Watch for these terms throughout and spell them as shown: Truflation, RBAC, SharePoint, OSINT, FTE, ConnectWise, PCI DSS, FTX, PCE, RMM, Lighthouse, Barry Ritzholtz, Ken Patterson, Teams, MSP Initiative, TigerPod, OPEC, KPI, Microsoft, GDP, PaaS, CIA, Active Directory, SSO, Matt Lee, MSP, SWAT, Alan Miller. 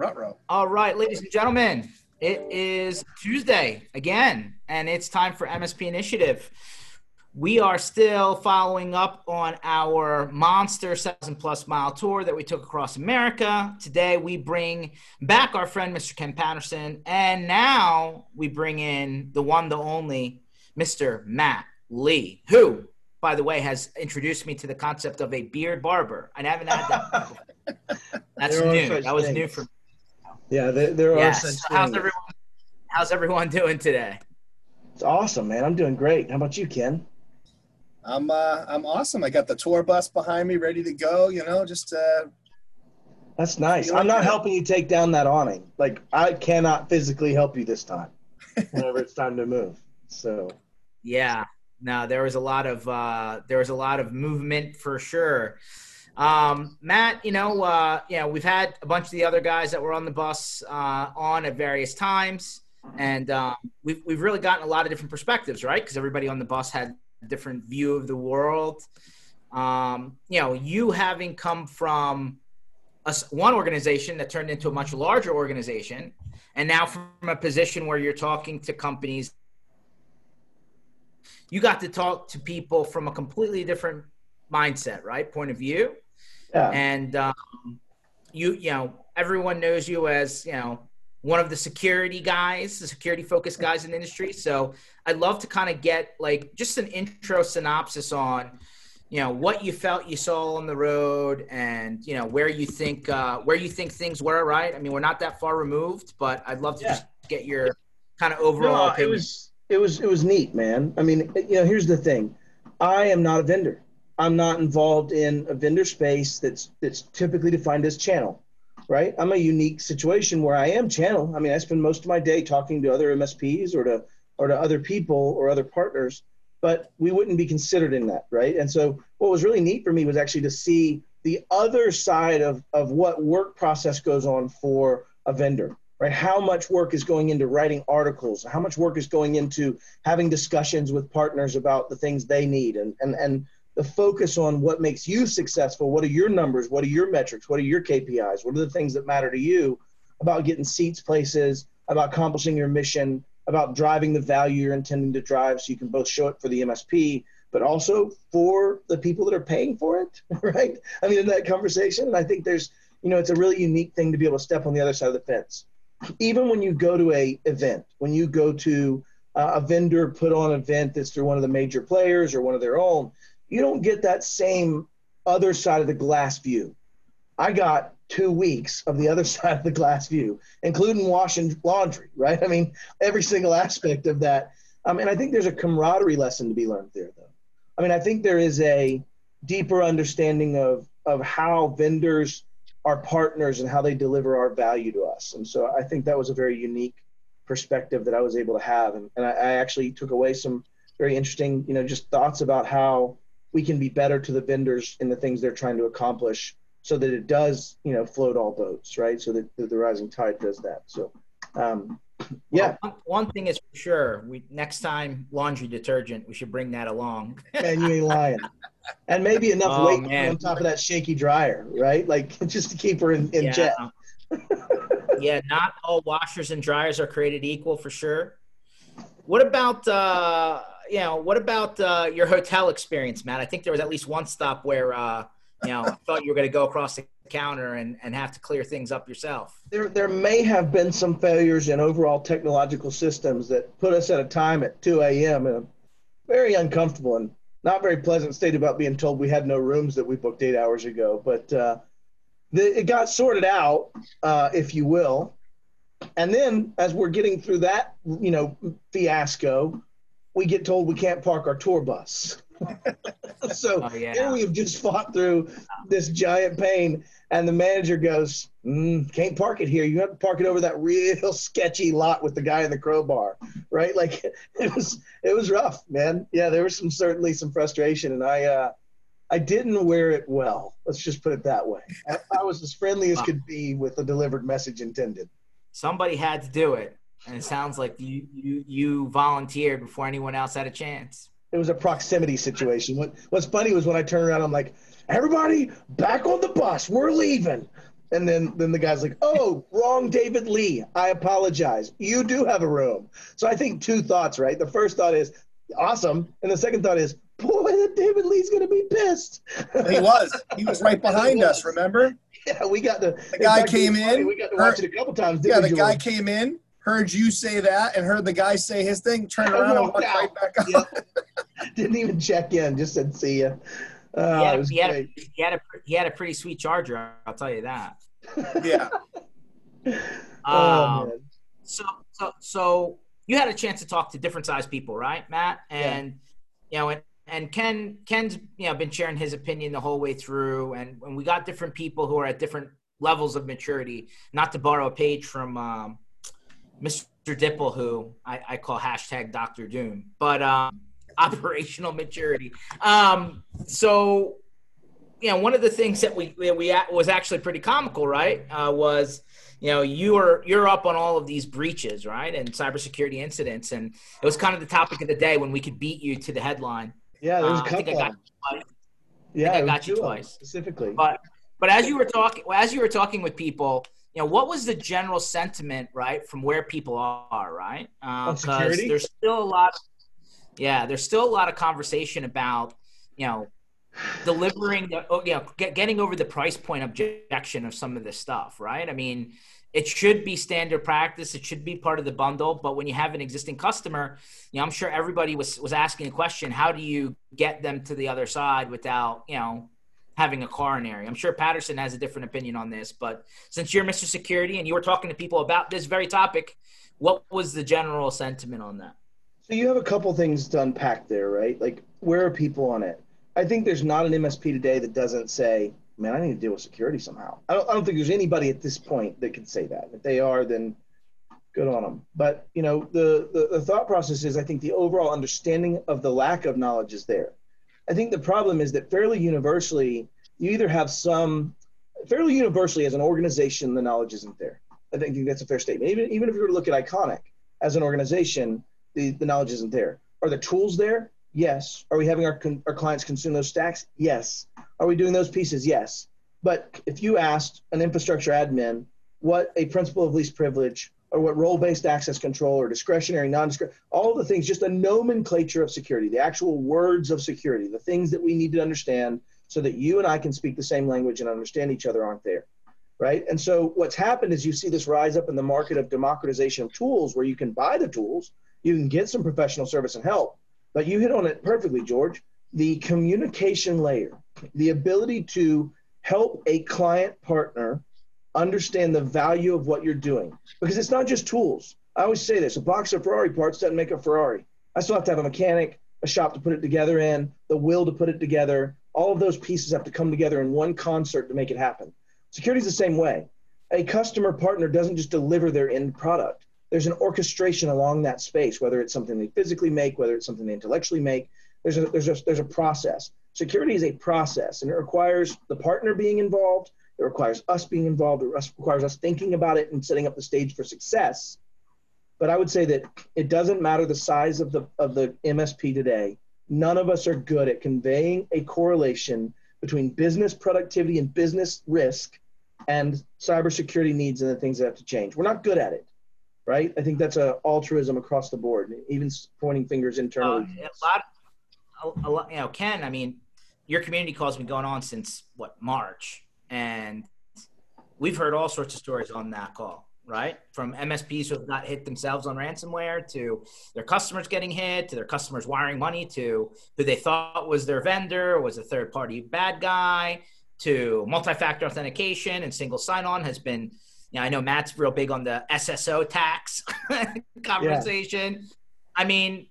Ruh-roh. All right, ladies and gentlemen, it is Tuesday again, and it's time for MSP Initiative. We are still following up on our monster 1,000+ mile tour that we took across America. Today, we bring back our friend, Mr. Ken Patterson, and now we bring in the one, the only, Mr. Matt Lee, who, by the way, has introduced me to the concept of a beard barber. I haven't had that before. That's new. That was new for me. Yeah, there are such things. How's everyone doing today? It's awesome, man. I'm doing great. How about you, Ken? I'm awesome. I got the tour bus behind me, ready to go. You know, just. That's nice. I'm not helping you take down that awning. Like, I cannot physically help you this time. Whenever it's time to move, so. Yeah. No, there was a lot of movement for sure. Matt, we've had a bunch of the other guys that were on the bus on at various times, and we've really gotten a lot of different perspectives, right? Because everybody on the bus had a different view of the world. You having come from one organization that turned into a much larger organization, and now from a position where you're talking to companies, you got to talk to people from a completely different mindset, right? Point of view. Yeah. And everyone knows you as, one of the security guys, the security focused guys in the industry. So I'd love to kind of get like just an intro synopsis on, what you felt you saw on the road and, where you think things were, right? I mean, we're not that far removed, but I'd love to just get your kind of overall opinion. It was neat, man. I mean, here's the thing. I am not a vendor. I'm not involved in a vendor space that's typically defined as channel, right? I'm a unique situation where I am channel. I mean, I spend most of my day talking to other MSPs or to other people or other partners, but we wouldn't be considered in that, right? And so what was really neat for me was actually to see the other side of what work process goes on for a vendor. Right? How much work is going into writing articles? How much work is going into having discussions with partners about the things they need and the focus on what makes you successful? What are your numbers? What are your metrics? What are your KPIs? What are the things that matter to you about getting seats, places, about accomplishing your mission, about driving the value you're intending to drive so you can both show it for the MSP, but also for the people that are paying for it, right? I mean, in that conversation, I think there's, it's a really unique thing to be able to step on the other side of the fence. Even when you go to a event, when you go to a vendor put on event that's through one of the major players or one of their own, you don't get that same other side of the glass view. I got 2 weeks of the other side of the glass view, including washing laundry, right? I mean, every single aspect of that. And I think there's a camaraderie lesson to be learned there, though. I mean, I think there is a deeper understanding of how vendors our partners and how they deliver our value to us. And so I think that was a very unique perspective that I was able to have. And I actually took away some very interesting, just thoughts about how we can be better to the vendors in the things they're trying to accomplish so that it does, float all boats, right? So that the rising tide does that. So, One thing is for sure, next time laundry detergent, we should bring that along. Man, you ain't lying. And maybe enough weight on top of that shaky dryer, right? Like just to keep her in jet. Yeah, not all washers and dryers are created equal for sure. What about, your hotel experience, Matt? I think there was at least one stop where, I thought you were going to go across the counter and have to clear things up yourself. There may have been some failures in overall technological systems that put us at a time at 2 a.m. in a very uncomfortable and not very pleasant state about being told we had no rooms that we booked 8 hours ago. But it got sorted out, if you will. And then as we're getting through that, fiasco, we get told we can't park our tour bus. So here we have just fought through this giant pain, and the manager goes, can't park it here. You have to park it over that real sketchy lot with the guy in the crowbar, right? Like it was rough, man. Yeah, there was certainly some frustration, and I didn't wear it well. Let's just put it that way. I was as friendly as could be with the delivered message intended. Somebody had to do it, and it sounds like you volunteered before anyone else had a chance. It was a proximity situation. What's funny was when I turned around, I'm like, everybody back on the bus, we're leaving. And then the guy's like, oh, wrong. wrong David Lee. I apologize. You do have a room. So I think two thoughts, right? The first thought is, awesome. And the second thought is, boy, that David Lee's going to be pissed. He was. He was right behind us, remember? Yeah, we got to. The guy came in. We got to watch it a couple times. Yeah, the guy came in, heard you say that, and heard the guy say his thing, turned around and walked right back up. Yep. Didn't even check in, just said, see ya. He had a pretty sweet charger, I'll tell you that. Yeah. So you had a chance to talk to different size people, right, Matt? And and Ken's been sharing his opinion the whole way through, and we got different people who are at different levels of maturity. Not to borrow a page from Mr. Dipple, who I call hashtag Dr. Doom, but operational maturity. So one of the things that we was actually pretty comical, right? Was you're up on all of these breaches, right? And cybersecurity incidents. And it was kind of the topic of the day when we could beat you to the headline. Yeah, there was a couple. I think I got you twice. Yeah, I got you twice specifically. But as you were talking with people, what was the general sentiment, right, from where people are, right? Because there's still a lot. Yeah, there's still a lot of conversation about, delivering the, getting over the price point objection of some of this stuff, right? I mean, it should be standard practice. It should be part of the bundle. But when you have an existing customer, I'm sure everybody was asking the question, how do you get them to the other side without, having a coronary? I'm sure Patterson has a different opinion on this, but since you're Mr. Security and you were talking to people about this very topic, what was the general sentiment on that? So you have a couple things to unpack there, right? Like, where are people on it? I think there's not an MSP today that doesn't say, man, I need to deal with security somehow. I don't think there's anybody at this point that can say that. If they are, then good on them. But, the thought process is, I think the overall understanding of the lack of knowledge is there. I think the problem is that fairly universally, you either have some, fairly universally as an organization, the knowledge isn't there. I think that's a fair statement. Even if you were to look at Iconic as an organization, the knowledge isn't there. Are the tools there? Yes. Are we having our clients consume those stacks? Yes. Are we doing those pieces? Yes. But if you asked an infrastructure admin what a principle of least privilege or what role-based access control or discretionary, non-discretionary, all the things, just the nomenclature of security, the actual words of security, the things that we need to understand so that you and I can speak the same language and understand each other aren't there, right? And so what's happened is you see this rise up in the market of democratization of tools where you can buy the tools, you can get some professional service and help. But you hit on it perfectly, George. The communication layer, the ability to help a client partner understand the value of what you're doing. Because it's not just tools. I always say this, a box of Ferrari parts doesn't make a Ferrari. I still have to have a mechanic, a shop to put it together in, the will to put it together. All of those pieces have to come together in one concert to make it happen. Security's the same way. A customer partner doesn't just deliver their end product. There's an orchestration along that space, whether it's something they physically make, whether it's something they intellectually make. There's a process. Security is a process, and it requires the partner being involved. It requires us being involved. It requires us thinking about it and setting up the stage for success. But I would say that it doesn't matter the size of the MSP today. None of us are good at conveying a correlation between business productivity and business risk and cybersecurity needs and the things that have to change. We're not good at it. Right? I think that's an altruism across the board, even pointing fingers internally. A lot, Ken, I mean, your community call's been going on since, March? And we've heard all sorts of stories on that call, right? From MSPs who have not hit themselves on ransomware to their customers getting hit, to their customers wiring money to who they thought was their vendor or was a third-party bad guy, to multi-factor authentication and single sign-on has been – I know Matt's real big on the SSO tax conversation. Yeah. I mean,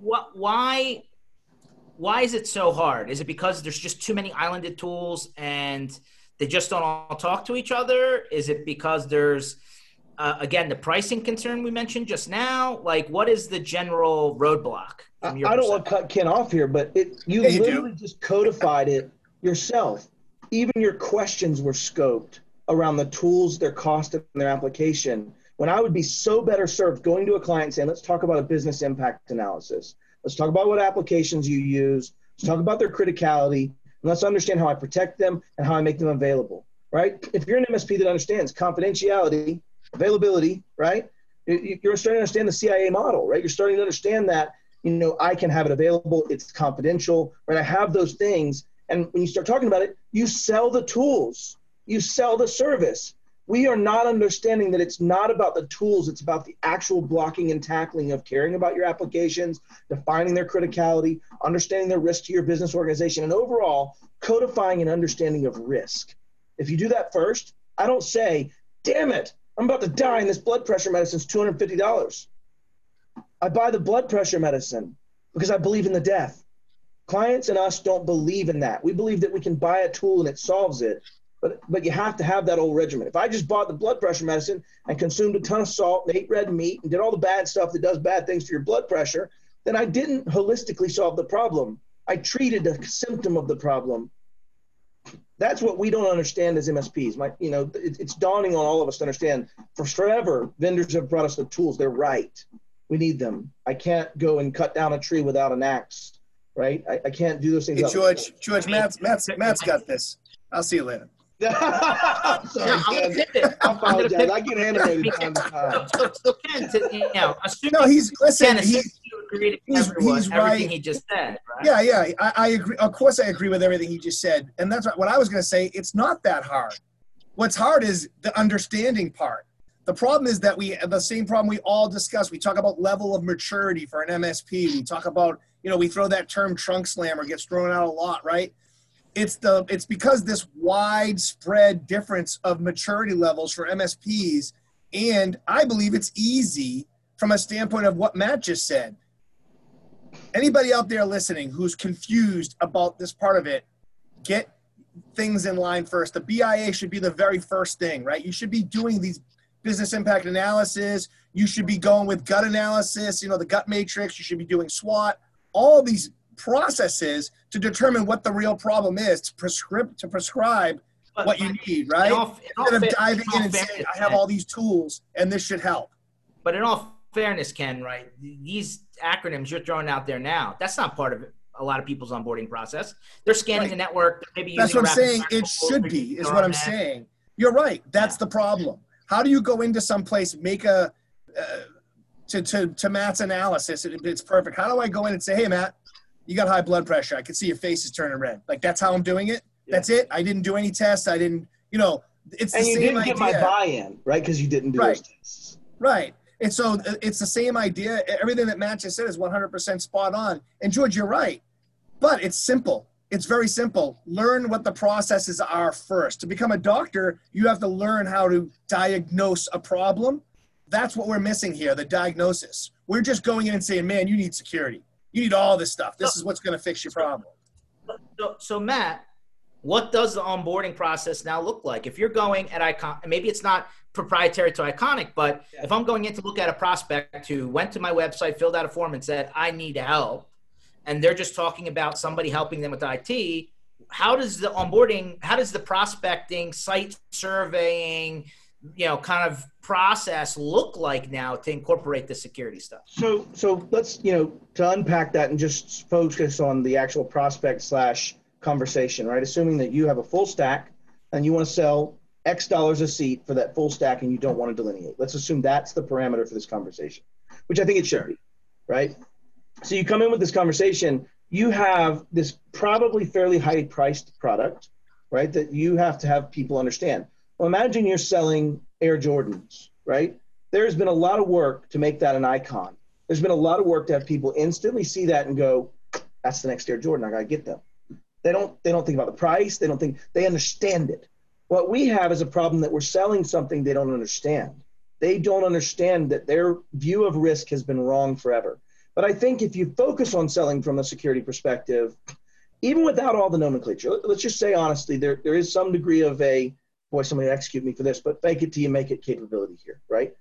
why is it so hard? Is it because there's just too many islanded tools and they just don't all talk to each other? Is it because there's, again, the pricing concern we mentioned just now? Like, what is the general roadblock? I don't want to cut Ken off here, but you literally just codified it yourself. Even your questions were scoped around the tools, their cost, and their application, when I would be so better served going to a client and saying, let's talk about a business impact analysis. Let's talk about what applications you use. Let's talk about their criticality. And let's understand how I protect them and how I make them available. right? If you're an MSP that understands confidentiality, availability, right? You're starting to understand the CIA model, right? You're starting to understand that, you know, I can have it available, it's confidential, right? I have those things. And when you start talking about it, you sell the tools, you sell the service. We are not understanding that it's not about the tools, it's about the actual blocking and tackling of caring about your applications, defining their criticality, understanding their risk to your business organization, and overall, codifying an understanding of risk. If you do that first, I don't say, damn it, I'm about to die and this blood pressure medicine's $250. I buy the blood pressure medicine because I believe in the death. Clients and us don't believe in that. We believe that we can buy a tool and it solves it. But you have to have that old regimen. If I just bought the blood pressure medicine and consumed a ton of salt and ate red meat and did all the bad stuff that does bad things to your blood pressure, then I didn't holistically solve the problem. I treated a symptom of the problem. That's what we don't understand as MSPs. You know, it's dawning on all of us to understand. For forever, vendors have brought us the tools. They're right. We need them. I can't go and cut down a tree without an axe, right? I can't do those things. Hey, George, Matt's got this. I'll see you later. I get animated on time. So Ken, he's right. He just said, right? Yeah. I agree. Of course, I agree with everything he just said, and that's what I was going to say. It's not that hard. What's hard is the understanding part. The problem is that the same problem we all discuss. We talk about level of maturity for an MSP. We talk about, you know, we throw that term trunk slammer, gets thrown out a lot, right? It's because this widespread difference of maturity levels for MSPs, and I believe it's easy from a standpoint of what Matt just said. Anybody out there listening who's confused about this part of it, get things in line first. The BIA should be the very first thing, right? You should be doing these business impact analysis. You should be going with gut analysis, you know, the gut matrix. You should be doing SWAT, all these processes to determine what the real problem is, to prescribe what you need, right? Instead of diving in and saying, I have all these tools and this should help. But in all fairness, Ken, right, these acronyms you're throwing out there now, that's not part of a lot of people's onboarding process. They're scanning the network. Maybe that's what I'm saying. It should be, is what I'm saying. You're right. That's the problem. How do you go into some place, make a, to Matt's analysis, it's perfect. How do I go in and say, hey, Matt, you got high blood pressure. I can see your face is turning red. Like, that's how I'm doing it. Yeah. That's it. I didn't do any tests. I didn't, you know, it's the same idea. And you didn't get my buy-in, right? Because you didn't do those tests. Right. And so it's the same idea. Everything that Matt just said is 100% spot on. And George, you're right. But it's simple. It's very simple. Learn what the processes are first. To become a doctor, you have to learn how to diagnose a problem. That's what we're missing here, the diagnosis. We're just going in and saying, man, you need security. You need all this stuff. This is what's going to fix your problem. So Matt, what does the onboarding process now look like? If you're going at Iconic, maybe it's not proprietary to Iconic, but if I'm going in to look at a prospect who went to my website, filled out a form and said, I need help, and they're just talking about somebody helping them with IT, how does the prospecting, site surveying, you know, kind of process look like now to incorporate the security stuff? So let's, you know, to unpack that and just focus on the actual prospect / conversation, right? Assuming that you have a full stack and you want to sell X dollars a seat for that full stack and you don't want to delineate. Let's assume that's the parameter for this conversation, which I think it should be, right? So you come in with this conversation, you have this probably fairly high priced product, right? That you have to have people understand. Well, imagine you're selling Air Jordans, right? There's been a lot of work to make that an icon. There's been a lot of work to have people instantly see that and go, that's the next Air Jordan, I gotta get them. They don't think about the price, they understand it. What we have is a problem that we're selling something they don't understand. They don't understand that their view of risk has been wrong forever. But I think if you focus on selling from a security perspective, even without all the nomenclature, let's just say honestly, there is some degree of a, boy, somebody execute me for this, but fake it till you make it capability here, right?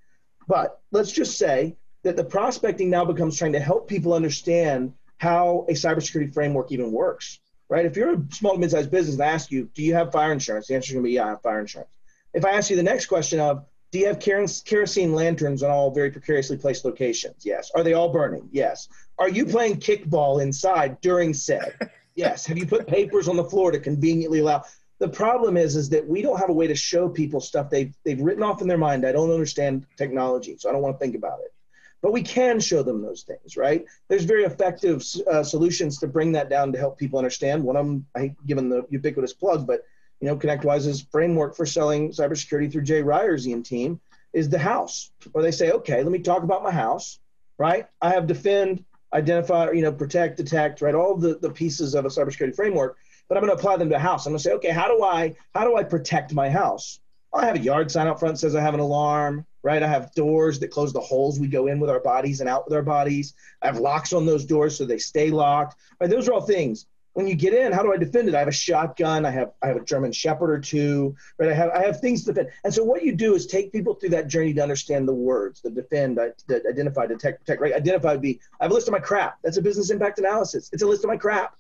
But let's just say that the prospecting now becomes trying to help people understand how a cybersecurity framework even works, right? If you're a small to mid-sized business and I ask you, do you have fire insurance? The answer is going to be, yeah, I have fire insurance. If I ask you the next question of, do you have kerosene lanterns on all very precariously placed locations? Yes. Are they all burning? Yes. Are you playing kickball inside during said? Yes. Have you put papers on the floor to conveniently allow... The problem is that we don't have a way to show people stuff they've written off in their mind. I don't understand technology, so I don't want to think about it. But we can show them those things, right? There's very effective solutions to bring that down to help people understand. One of them, I hate giving the ubiquitous plug, but you know, ConnectWise's framework for selling cybersecurity through Jay Ryersian team is the house, where they say, okay, let me talk about my house, right? I have defend, identify, you know, protect, detect, right? All the pieces of a cybersecurity framework, but I'm going to apply them to a house. I'm going to say, okay, how do I protect my house? I have a yard sign out front that says I have an alarm, right? I have doors that close the holes we go in with our bodies and out with our bodies. I have locks on those doors so they stay locked. Right, those are all things. When you get in, how do I defend it? I have a shotgun. I have a German Shepherd or two, right? I have things to defend. And so what you do is take people through that journey to understand the words, the defend, the identify, detect, protect, right? Identify would be, I have a list of my crap. That's a business impact analysis. It's a list of my crap.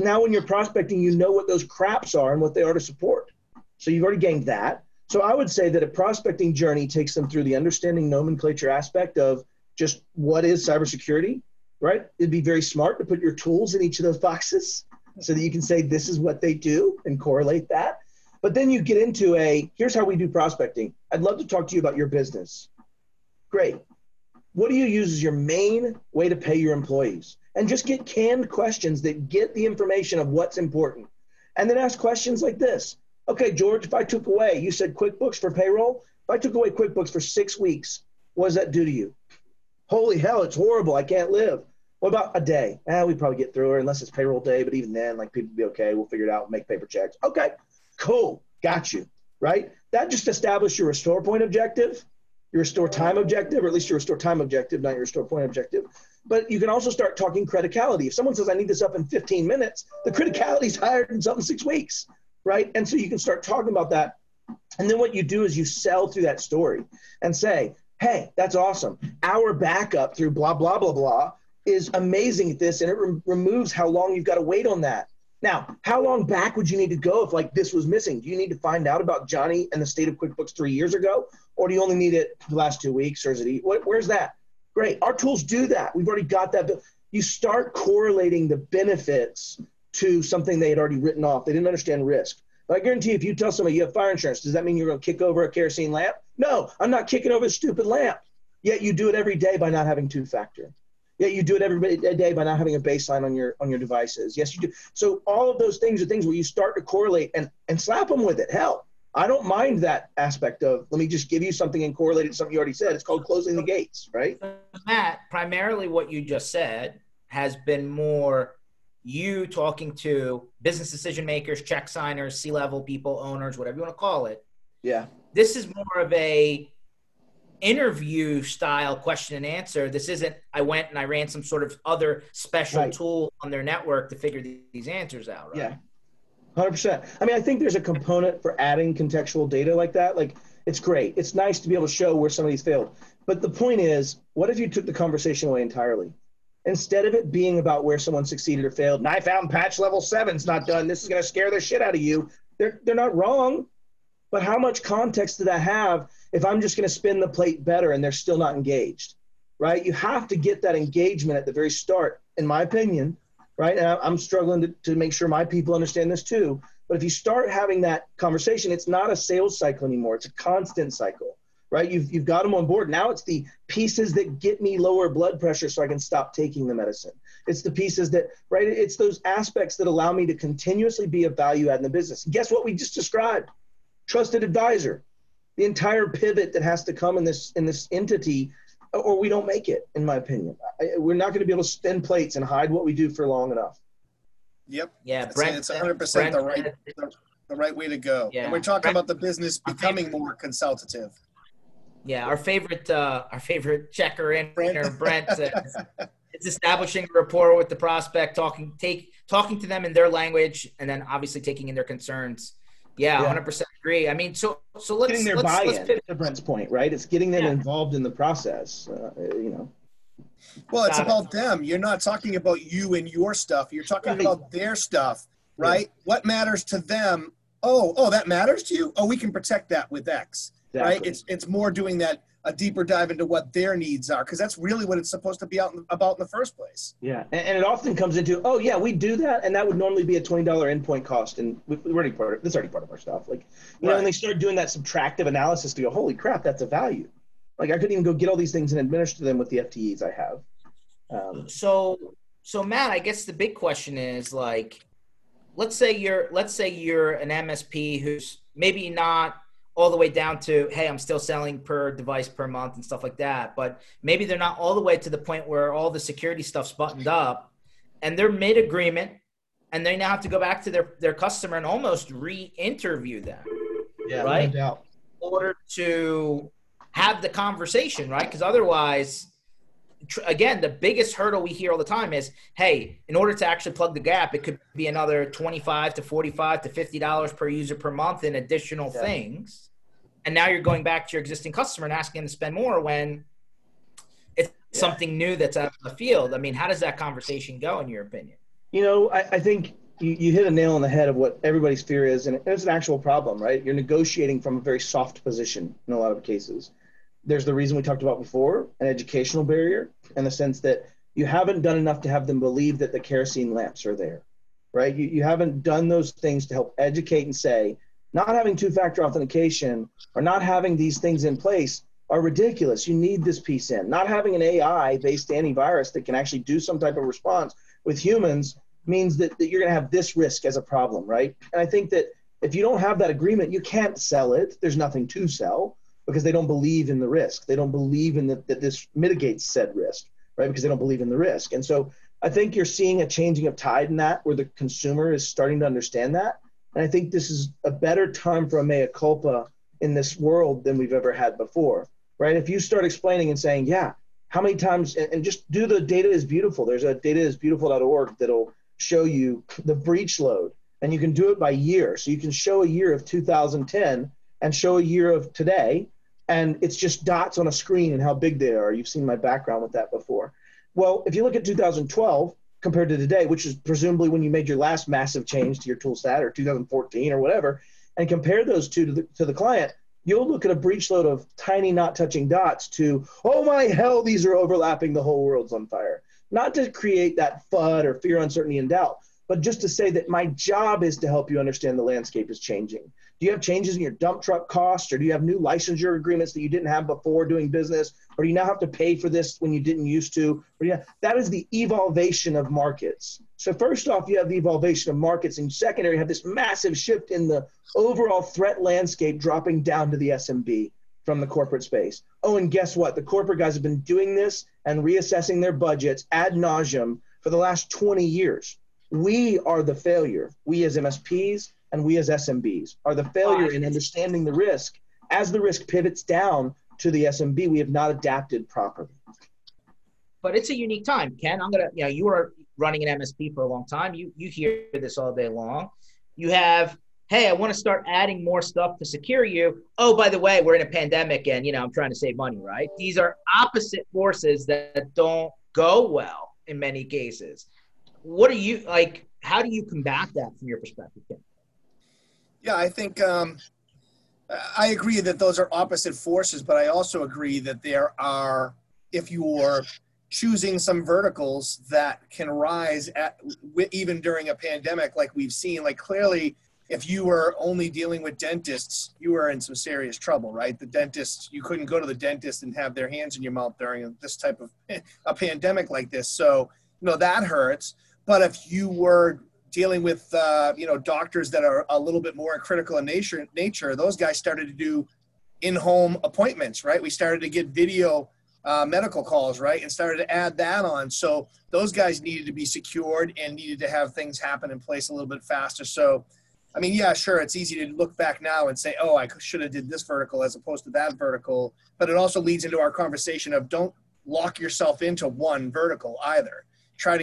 Now when you're prospecting, you know what those craps are and what they are to support. So you've already gained that. So I would say that a prospecting journey takes them through the understanding nomenclature aspect of just what is cybersecurity, right? It'd be very smart to put your tools in each of those boxes so that you can say this is what they do and correlate that. But then you get into a, here's how we do prospecting. I'd love to talk to you about your business. Great. What do you use as your main way to pay your employees? And just get canned questions that get the information of what's important. And then ask questions like this. Okay, George, if I took away, you said QuickBooks for payroll. If I took away QuickBooks for 6 weeks, what does that do to you? Holy hell, it's horrible. I can't live. What about a day? We probably get through it unless it's payroll day, but even then, like people be okay. We'll figure it out, make paper checks. Okay, cool, got you, right? That just established your restore point objective, your restore time objective, or at least your restore time objective, not your restore point objective. But you can also start talking criticality. If someone says, I need this up in 15 minutes, the criticality is higher than something 6 weeks, right? And so you can start talking about that. And then what you do is you sell through that story and say, hey, that's awesome. Our backup through blah, blah, blah, blah is amazing at this, and it removes how long you've got to wait on that. Now, how long back would you need to go if like this was missing? Do you need to find out about Johnny and the state of QuickBooks 3 years ago? Or do you only need it the last 2 weeks? Or is it, where's that? Great, our tools do that. We've already got that. You start correlating the benefits to something they had already written off. They didn't understand risk. But I guarantee if you tell somebody you have fire insurance, does that mean you're gonna kick over a kerosene lamp? No, I'm not kicking over a stupid lamp. Yet you do it every day by not having two-factor. Yet you do it every day by not having a baseline on your devices. Yes, you do. So all of those things are things where you start to correlate and slap them with it. Hell, I don't mind that aspect of, let me just give you something and correlate it to something you already said. It's called closing the gates, right? Matt, primarily what you just said has been more you talking to business decision makers, check signers, C-level people, owners, whatever you want to call it. Yeah. This is more of a interview style question and answer. This isn't, I went and I ran some sort of other special tool on their network to figure these answers out, right? Yeah. 100%. I mean, I think there's a component for adding contextual data like that. Like, it's great. It's nice to be able to show where somebody's failed. But the point is, what if you took the conversation away entirely? Instead of it being about where someone succeeded or failed, and I found patch level 7's not done, this is going to scare the shit out of you. They're not wrong. But how much context did I have if I'm just going to spin the plate better and they're still not engaged, right? You have to get that engagement at the very start, in my opinion, right? And I'm struggling to make sure my people understand this too. But if you start having that conversation, it's not a sales cycle anymore. It's a constant cycle, right? You've got them on board. Now it's the pieces that get me lower blood pressure so I can stop taking the medicine. It's the pieces that, right? It's those aspects that allow me to continuously be of value add in the business. And guess what we just described? Trusted advisor, the entire pivot that has to come in this entity, or we don't make it, in my opinion. We're not going to be able to spin plates and hide what we do for long enough. Yep. Yeah, Brent, it's 100% the right way to go. Yeah. And we're talking about the business becoming more consultative. Yeah, our favorite checker in Brent says it's establishing a rapport with the prospect, talking to them in their language, and then obviously taking in their concerns. Yeah, 100% agree. I mean, so let's getting their buy-in, to Brent's point, right? It's getting them involved in the process, you know. Well, it's about them. You're not talking about you and your stuff. You're talking about their stuff, right? Yeah. What matters to them? Oh, that matters to you? Oh, we can protect that with X. Exactly. Right? It's more doing that, a deeper dive into what their needs are, because that's really what it's supposed to be about in the first place. Yeah, and it often comes into, oh yeah, we do that, and that would normally be a $20 endpoint cost, and that's already part of our stuff. Like, you know, and they start doing that subtractive analysis to go, holy crap, that's a value. Like, I couldn't even go get all these things and administer them with the FTEs I have. So Matt, I guess the big question is, like, let's say you're an MSP who's maybe not all the way down to, hey, I'm still selling per device per month and stuff like that, but maybe they're not all the way to the point where all the security stuff's buttoned up, and they're mid-agreement, and they now have to go back to their customer and almost re-interview them, right? No doubt. In order to have the conversation, right? Because otherwise, again, the biggest hurdle we hear all the time is, hey, in order to actually plug the gap, it could be another $25 to $45 to $50 per user per month in additional things. And now you're going back to your existing customer and asking them to spend more when it's something new that's out in the field. I mean, how does that conversation go, in your opinion? You know, I think you hit a nail on the head of what everybody's fear is, and it's an actual problem, right? You're negotiating from a very soft position in a lot of cases. There's the reason we talked about before, an educational barrier, in the sense that you haven't done enough to have them believe that the kerosene lamps are there, right? You haven't done those things to help educate and say, not having two-factor authentication or not having these things in place are ridiculous. You need this piece in. Not having an AI-based antivirus that can actually do some type of response with humans means that you're going to have this risk as a problem, right? And I think that if you don't have that agreement, you can't sell it. There's nothing to sell, because they don't believe in the risk. They don't believe in that this mitigates said risk, right? Because they don't believe in the risk. And so I think you're seeing a changing of tide in that, where the consumer is starting to understand that. And I think this is a better time for a mea culpa in this world than we've ever had before, right? If you start explaining and saying, yeah, how many times, and just do the data is beautiful. There's a dataisbeautiful.org that'll show you the breach load, and you can do it by year. So you can show a year of 2010 and show a year of today, and it's just dots on a screen and how big they are. You've seen my background with that before. Well, if you look at 2012 compared to today, which is presumably when you made your last massive change to your tool stat, or 2014 or whatever, and compare those two to the client, you'll look at a breach load of tiny not touching dots to, oh my hell, these are overlapping, the whole world's on fire. Not to create that FUD or fear, uncertainty, and doubt, but just to say that my job is to help you understand the landscape is changing. Do you have changes in your dump truck costs, or do you have new licensure agreements that you didn't have before doing business, or do you now have to pay for this when you didn't used to? That is the evolvation of markets. So first off, you have the evolvation of markets, and secondary, you have this massive shift in the overall threat landscape dropping down to the SMB from the corporate space. Oh, and guess what? The corporate guys have been doing this and reassessing their budgets ad nauseum for the last 20 years. We are the failure. We as MSPs and we as SMBs are the failure in understanding the risk. As the risk pivots down to the SMB, we have not adapted properly. But it's a unique time, Ken. You were running an MSP for a long time. You hear this all day long. You have, hey, I want to start adding more stuff to secure you. Oh, by the way, we're in a pandemic and, I'm trying to save money, right? These are opposite forces that don't go well in many cases. What are you, like, how do you combat that from your perspective, Ken? Yeah, I think I agree that those are opposite forces, but I also agree that there are, if you're choosing some verticals that can rise even during a pandemic, like we've seen, like clearly if you were only dealing with dentists, you were in some serious trouble, right? The dentists, you couldn't go to the dentist and have their hands in your mouth during this type of a pandemic like this. So, that hurts. But if you were dealing with, doctors that are a little bit more critical in nature, those guys started to do in-home appointments, right? We started to get video medical calls, right? And started to add that on. So those guys needed to be secured and needed to have things happen in place a little bit faster. So, I mean, yeah, sure, it's easy to look back now and say, oh, I should have did this vertical as opposed to that vertical. But it also leads into our conversation of don't lock yourself into one vertical either.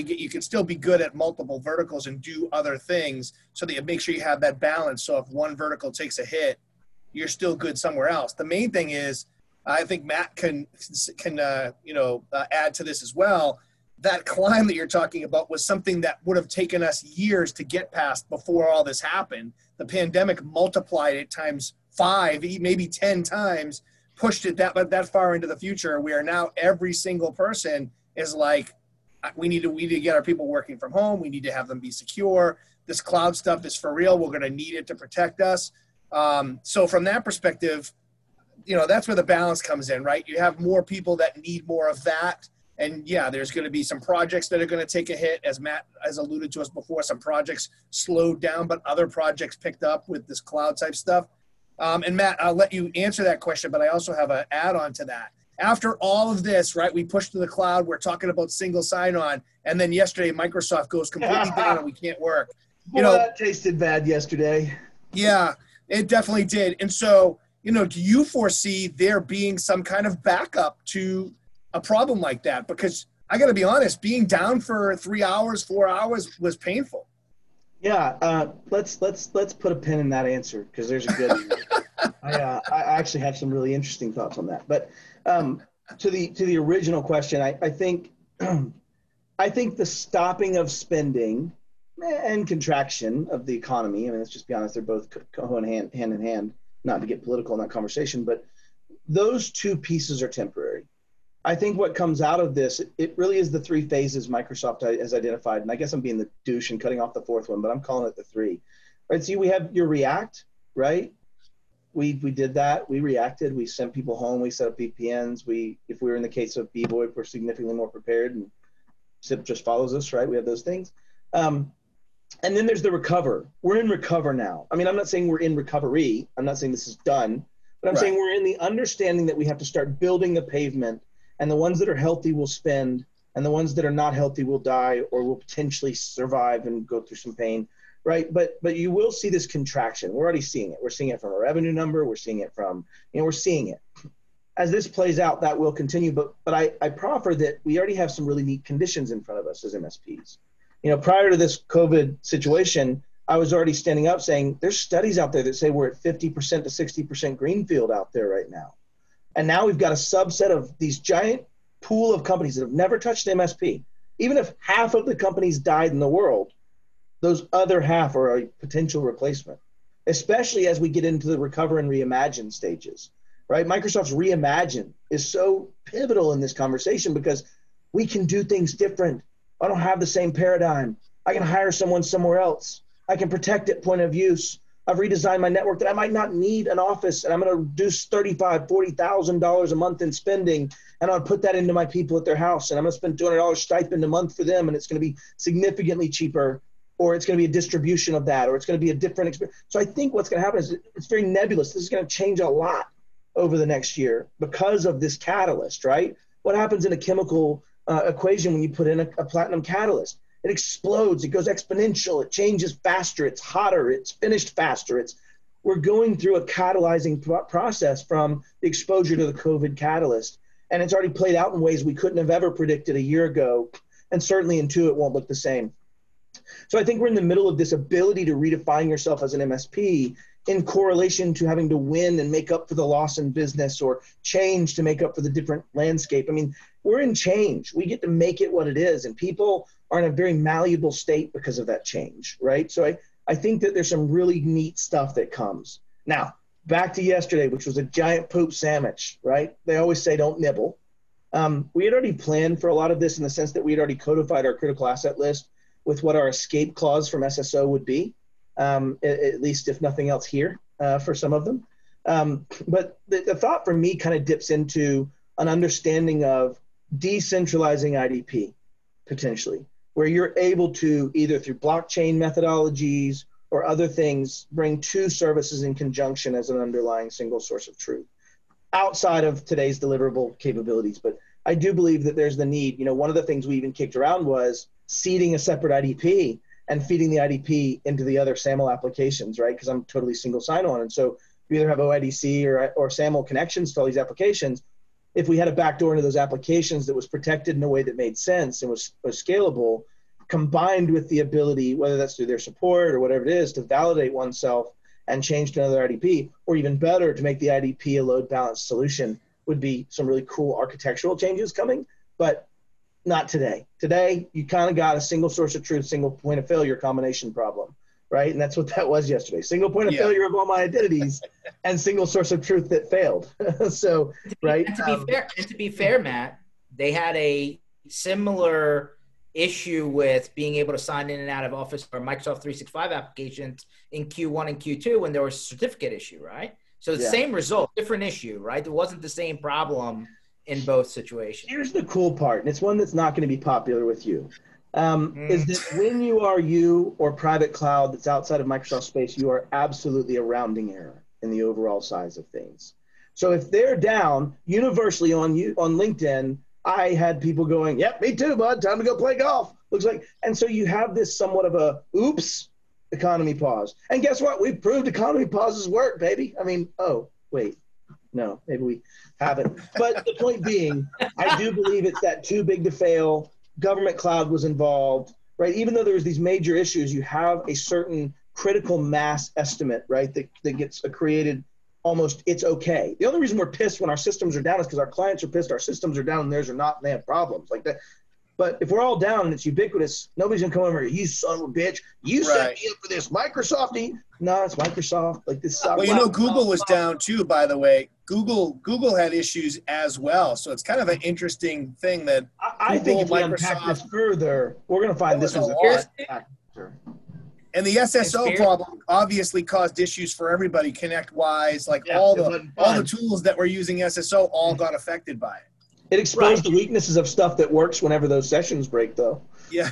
You can still be good at multiple verticals and do other things so that you make sure you have that balance. So if one vertical takes a hit, you're still good somewhere else. The main thing is, I think Matt can add to this as well. That climb that you're talking about was something that would have taken us years to get past before all this happened. The pandemic multiplied it times 5, maybe 10 times, pushed it that far into the future, where now every single person is like, we need to get our people working from home. We need to have them be secure. This cloud stuff is for real. We're going to need it to protect us. So from that perspective, you know, that's where the balance comes in, right? You have more people that need more of that. And yeah, there's going to be some projects that are going to take a hit, as Matt has alluded to us before. Some projects slowed down, but other projects picked up with this cloud type stuff. And Matt, I'll let you answer that question, but I also have an add-on to that. After all of this, right, we push to the cloud, we're talking about single sign-on, and then yesterday Microsoft goes completely down and we can't work. You know, that tasted bad yesterday. Yeah, it definitely did. And so, you know, do you foresee there being some kind of backup to a problem like that? Because I got to be honest, being down for 3 hours, 4 hours was painful. Yeah, let's put a pin in that answer, because there's a good one. I actually have some really interesting thoughts on that. But to the original question, I think the stopping of spending and contraction of the economy, I mean, let's just be honest, they're both going hand in hand, not to get political in that conversation, but those two pieces are temporary. I think what comes out of this, it really is the three phases Microsoft has identified, and I guess I'm being the douche and cutting off the fourth one, but I'm calling it the three. Right? See, we have your react, right? We did that. We reacted. We sent people home. We set up VPNs. If we were in the case of BVoIP, we're significantly more prepared, and SIP just follows us, right? We have those things. And then there's the recover. We're in recover now. I mean, I'm not saying we're in recovery. I'm not saying this is done, but I'm saying we're in the understanding that we have to start building the pavement, and the ones that are healthy will spend, and the ones that are not healthy will die or will potentially survive and go through some pain, right? But you will see this contraction. We're already seeing it. We're seeing it from a revenue number. We're seeing it from, you know, we're seeing it. As this plays out, that will continue. But I proffer that we already have some really neat conditions in front of us as MSPs. You know, prior to this COVID situation, I was already standing up saying, there's studies out there that say we're at 50% to 60% greenfield out there right now. And now we've got a subset of these giant pool of companies that have never touched MSP. Even if half of the companies died in the world, those other half are a potential replacement, especially as we get into the recover and reimagine stages, right? Microsoft's reimagine is so pivotal in this conversation because we can do things different. I don't have the same paradigm. I can hire someone somewhere else. I can protect at point of use. I've redesigned my network that I might not need an office, and I'm going to reduce $35,000, $40,000 a month in spending, and I'll put that into my people at their house, and I'm going to spend $200 stipend a month for them, and it's going to be significantly cheaper, or it's going to be a distribution of that, or it's going to be a different experience. So I think what's going to happen is it's very nebulous. This is going to change a lot over the next year because of this catalyst, right? What happens in a chemical equation when you put in a platinum catalyst? It explodes, it goes exponential, it changes faster, it's hotter, it's finished faster. We're going through a catalyzing process from the exposure to the COVID catalyst. And it's already played out in ways we couldn't have ever predicted a year ago. And certainly in two, it won't look the same. So I think we're in the middle of this ability to redefine yourself as an MSP in correlation to having to win and make up for the loss in business, or change to make up for the different landscape. I mean, we're in change. We get to make it what it is. And people are in a very malleable state because of that change, right? So I think that there's some really neat stuff that comes. Now, back to yesterday, which was a giant poop sandwich, right? They always say don't nibble. We had already planned for a lot of this in the sense that we had already codified our critical asset list with what our escape clause from SSO would be, at least if nothing else here for some of them. But the thought for me kind of dips into an understanding of decentralizing IDP, potentially, where you're able to, either through blockchain methodologies or other things, bring two services in conjunction as an underlying single source of truth, outside of today's deliverable capabilities. But I do believe that there's the need. You know, one of the things we even kicked around was seeding a separate IDP and feeding the IDP into the other SAML applications, right? Because I'm totally single sign-on. And so you either have OIDC or SAML connections to all these applications. If we had a backdoor into those applications that was protected in a way that made sense and was scalable, combined with the ability, whether that's through their support or whatever it is, to validate oneself and change to another IDP, or even better, to make the IDP a load balanced solution, would be some really cool architectural changes coming, but not today. Today, you kind of got a single source of truth, single point of failure combination problem, right? And that's what that was yesterday. Single point of failure of all my identities and single source of truth that failed. So, right? And to be fair, Matt, they had a similar issue with being able to sign in and out of Office or Microsoft 365 applications in Q1 and Q2 when there was a certificate issue, right? So the same result, different issue, right? It wasn't the same problem in both situations. Here's the cool part, and it's one that's not going to be popular with you. Is that when you are you or private cloud that's outside of Microsoft space, you are absolutely a rounding error in the overall size of things. So if they're down universally on LinkedIn, I had people going, yep, me too, bud, time to go play golf. Looks like, and so you have this somewhat of a, oops, economy pause. And guess what? We've proved economy pauses work, baby. I mean, oh, wait, no, maybe we haven't. But the point being, I do believe it's that too big to fail. Government cloud was involved, right? Even though there was these major issues, you have a certain critical mass estimate, right, that gets created almost, it's okay. The only reason we're pissed when our systems are down is because our clients are pissed, our systems are down, and theirs are not, and they have problems like that. But if we're all down and it's ubiquitous, nobody's going to come over here, you son of a bitch, you set me up for this Microsoft-y. No, it's Microsoft. Like this sucks. Well, you know, Google was down too, by the way. Google had issues as well. So it's kind of an interesting thing that I think if we unpack this further, we're going to find this was a factor. And the SSO problem obviously caused issues for everybody, ConnectWise, like all the tools that were using SSO all got affected by it. It exposed the weaknesses of stuff that works whenever those sessions break, though. Yeah.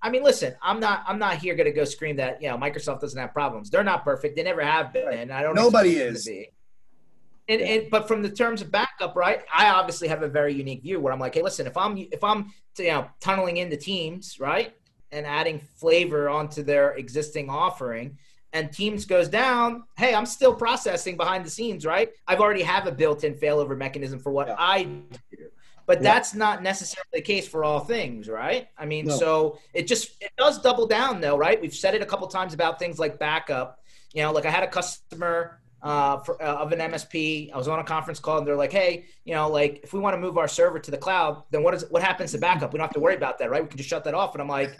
I mean, listen, I'm not here going to go scream that, you know, Microsoft doesn't have problems. They're not perfect. They never have been. And I don't know. Nobody is. But from the terms of backup, right, I obviously have a very unique view where I'm like, hey, listen, if I'm you know, tunneling into Teams, right, and adding flavor onto their existing offering, and Teams goes down, hey, I'm still processing behind the scenes, right? I've already have a built-in failover mechanism for what I do. But that's not necessarily the case for all things, right? I mean, so it does double down though, right? We've said it a couple times about things like backup. You know, like I had a customer of an MSP. I was on a conference call and they're like, hey, you know, like if we want to move our server to the cloud, then what happens to backup? We don't have to worry about that, right? We can just shut that off. And I'm like,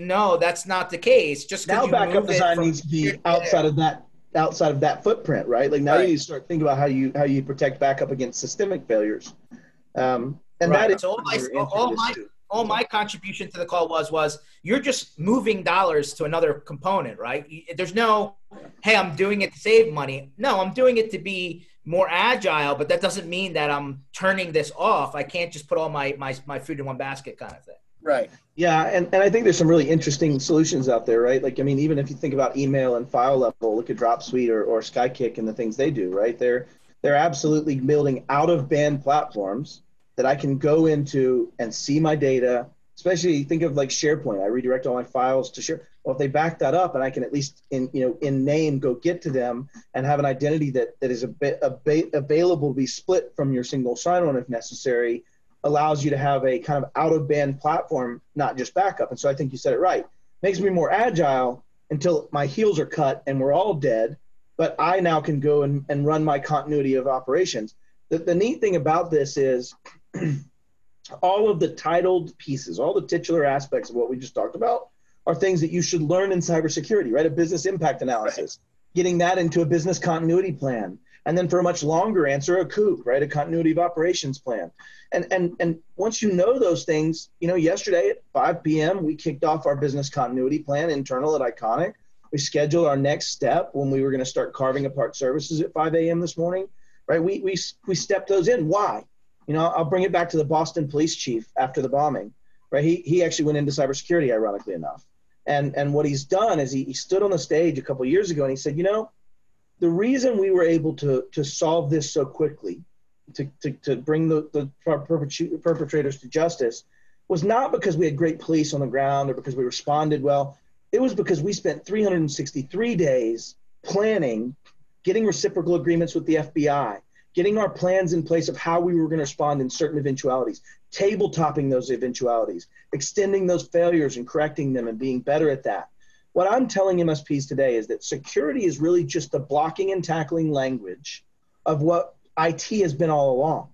No, that's not the case. Just now, backup design needs to be outside of that footprint, right? Like now you need to start thinking about how you protect backup against systemic failures. All my contribution to the call was you're just moving dollars to another component, right? There's no, hey, I'm doing it to save money. No, I'm doing it to be more agile, but that doesn't mean that I'm turning this off. I can't just put all my food in one basket kind of thing. Right. Yeah. And I think there's some really interesting solutions out there, right? Like, I mean, even if you think about email and file level, look at DropSuite or SkyKick and the things they do, right? They're absolutely building out of band platforms that I can go into and see my data, especially think of like SharePoint. I redirect all my files to SharePoint. Well, if they back that up and I can at least in name, go get to them and have an identity that is available to be split from your single sign-on if necessary, allows you to have a kind of out-of-band platform, not just backup. And so I think you said it right. Makes me more agile until my heels are cut and we're all dead, but I now can go and run my continuity of operations. The neat thing about this is all of the titled pieces, all the titular aspects of what we just talked about are things that you should learn in cybersecurity, right? A business impact analysis, getting that into a business continuity plan. And then for a much longer answer, a COOP, right? A continuity of operations plan. And once you know those things, you know, yesterday at 5 p.m., we kicked off our business continuity plan internal at Iconic. We scheduled our next step when we were going to start carving apart services at 5 a.m. this morning, right? We stepped those in. Why? You know, I'll bring it back to the Boston police chief after the bombing, right? He actually went into cybersecurity, ironically enough. And what he's done is he stood on the stage a couple of years ago and he said, you know, the reason we were able to solve this so quickly, to bring the perpetrators to justice, was not because we had great police on the ground or because we responded well. It was because we spent 363 days planning, getting reciprocal agreements with the FBI, getting our plans in place of how we were going to respond in certain eventualities, table-topping those eventualities, extending those failures and correcting them and being better at that. What I'm telling MSPs today is that security is really just the blocking and tackling language of what IT has been all along.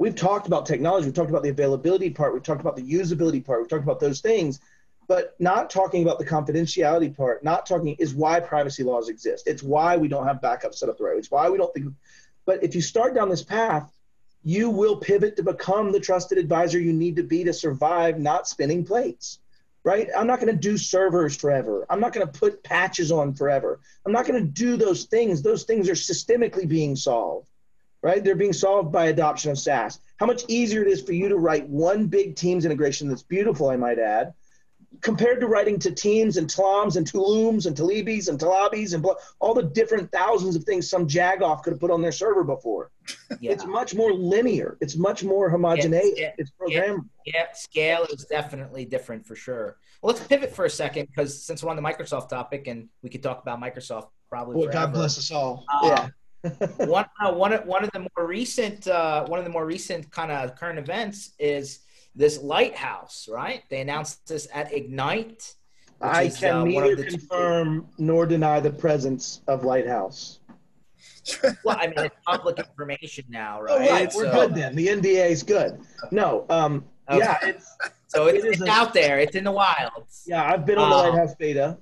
We've talked about technology, we've talked about the availability part, we've talked about the usability part, we've talked about those things, but not talking about the confidentiality part, not talking is why privacy laws exist. It's why we don't have backup set up the right way. It's why we don't think, but if you start down this path, you will pivot to become the trusted advisor you need to be to survive not spinning plates, right? I'm not going to do servers forever. I'm not going to put patches on forever. I'm not going to do those things. Those things are systemically being solved, right? They're being solved by adoption of SaaS. How much easier it is for you to write one big Teams integration that's beautiful, I might add, compared to writing to Teams and Tloms and Tulums and Talibis and Talabis and all the different thousands of things some jagoff could have put on their server before. Yeah. It's much more linear. It's much more homogeneous. It's programmable. Yeah, scale is definitely different for sure. Well, let's pivot for a second because since we're on the Microsoft topic and we could talk about Microsoft probably forever. God bless us all. Yeah. One of the more recent kind of current events is this Lighthouse, right? They announced this at Ignite. I can neither confirm nor deny the presence of Lighthouse. Well, I mean, it's public information now, right? Oh, right. We're good then. The NDA is good. No, okay. Yeah. It's out there. It's in the wild. Yeah, I've been on the Lighthouse beta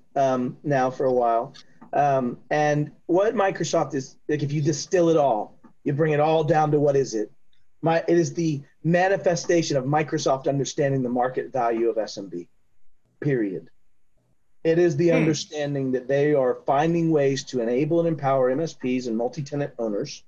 now for a while. And what Microsoft is, like, if you distill it all, you bring it all down to what is it? It is the manifestation of Microsoft understanding the market value of SMB, period. It is the understanding that they are finding ways to enable and empower MSPs and multi-tenant owners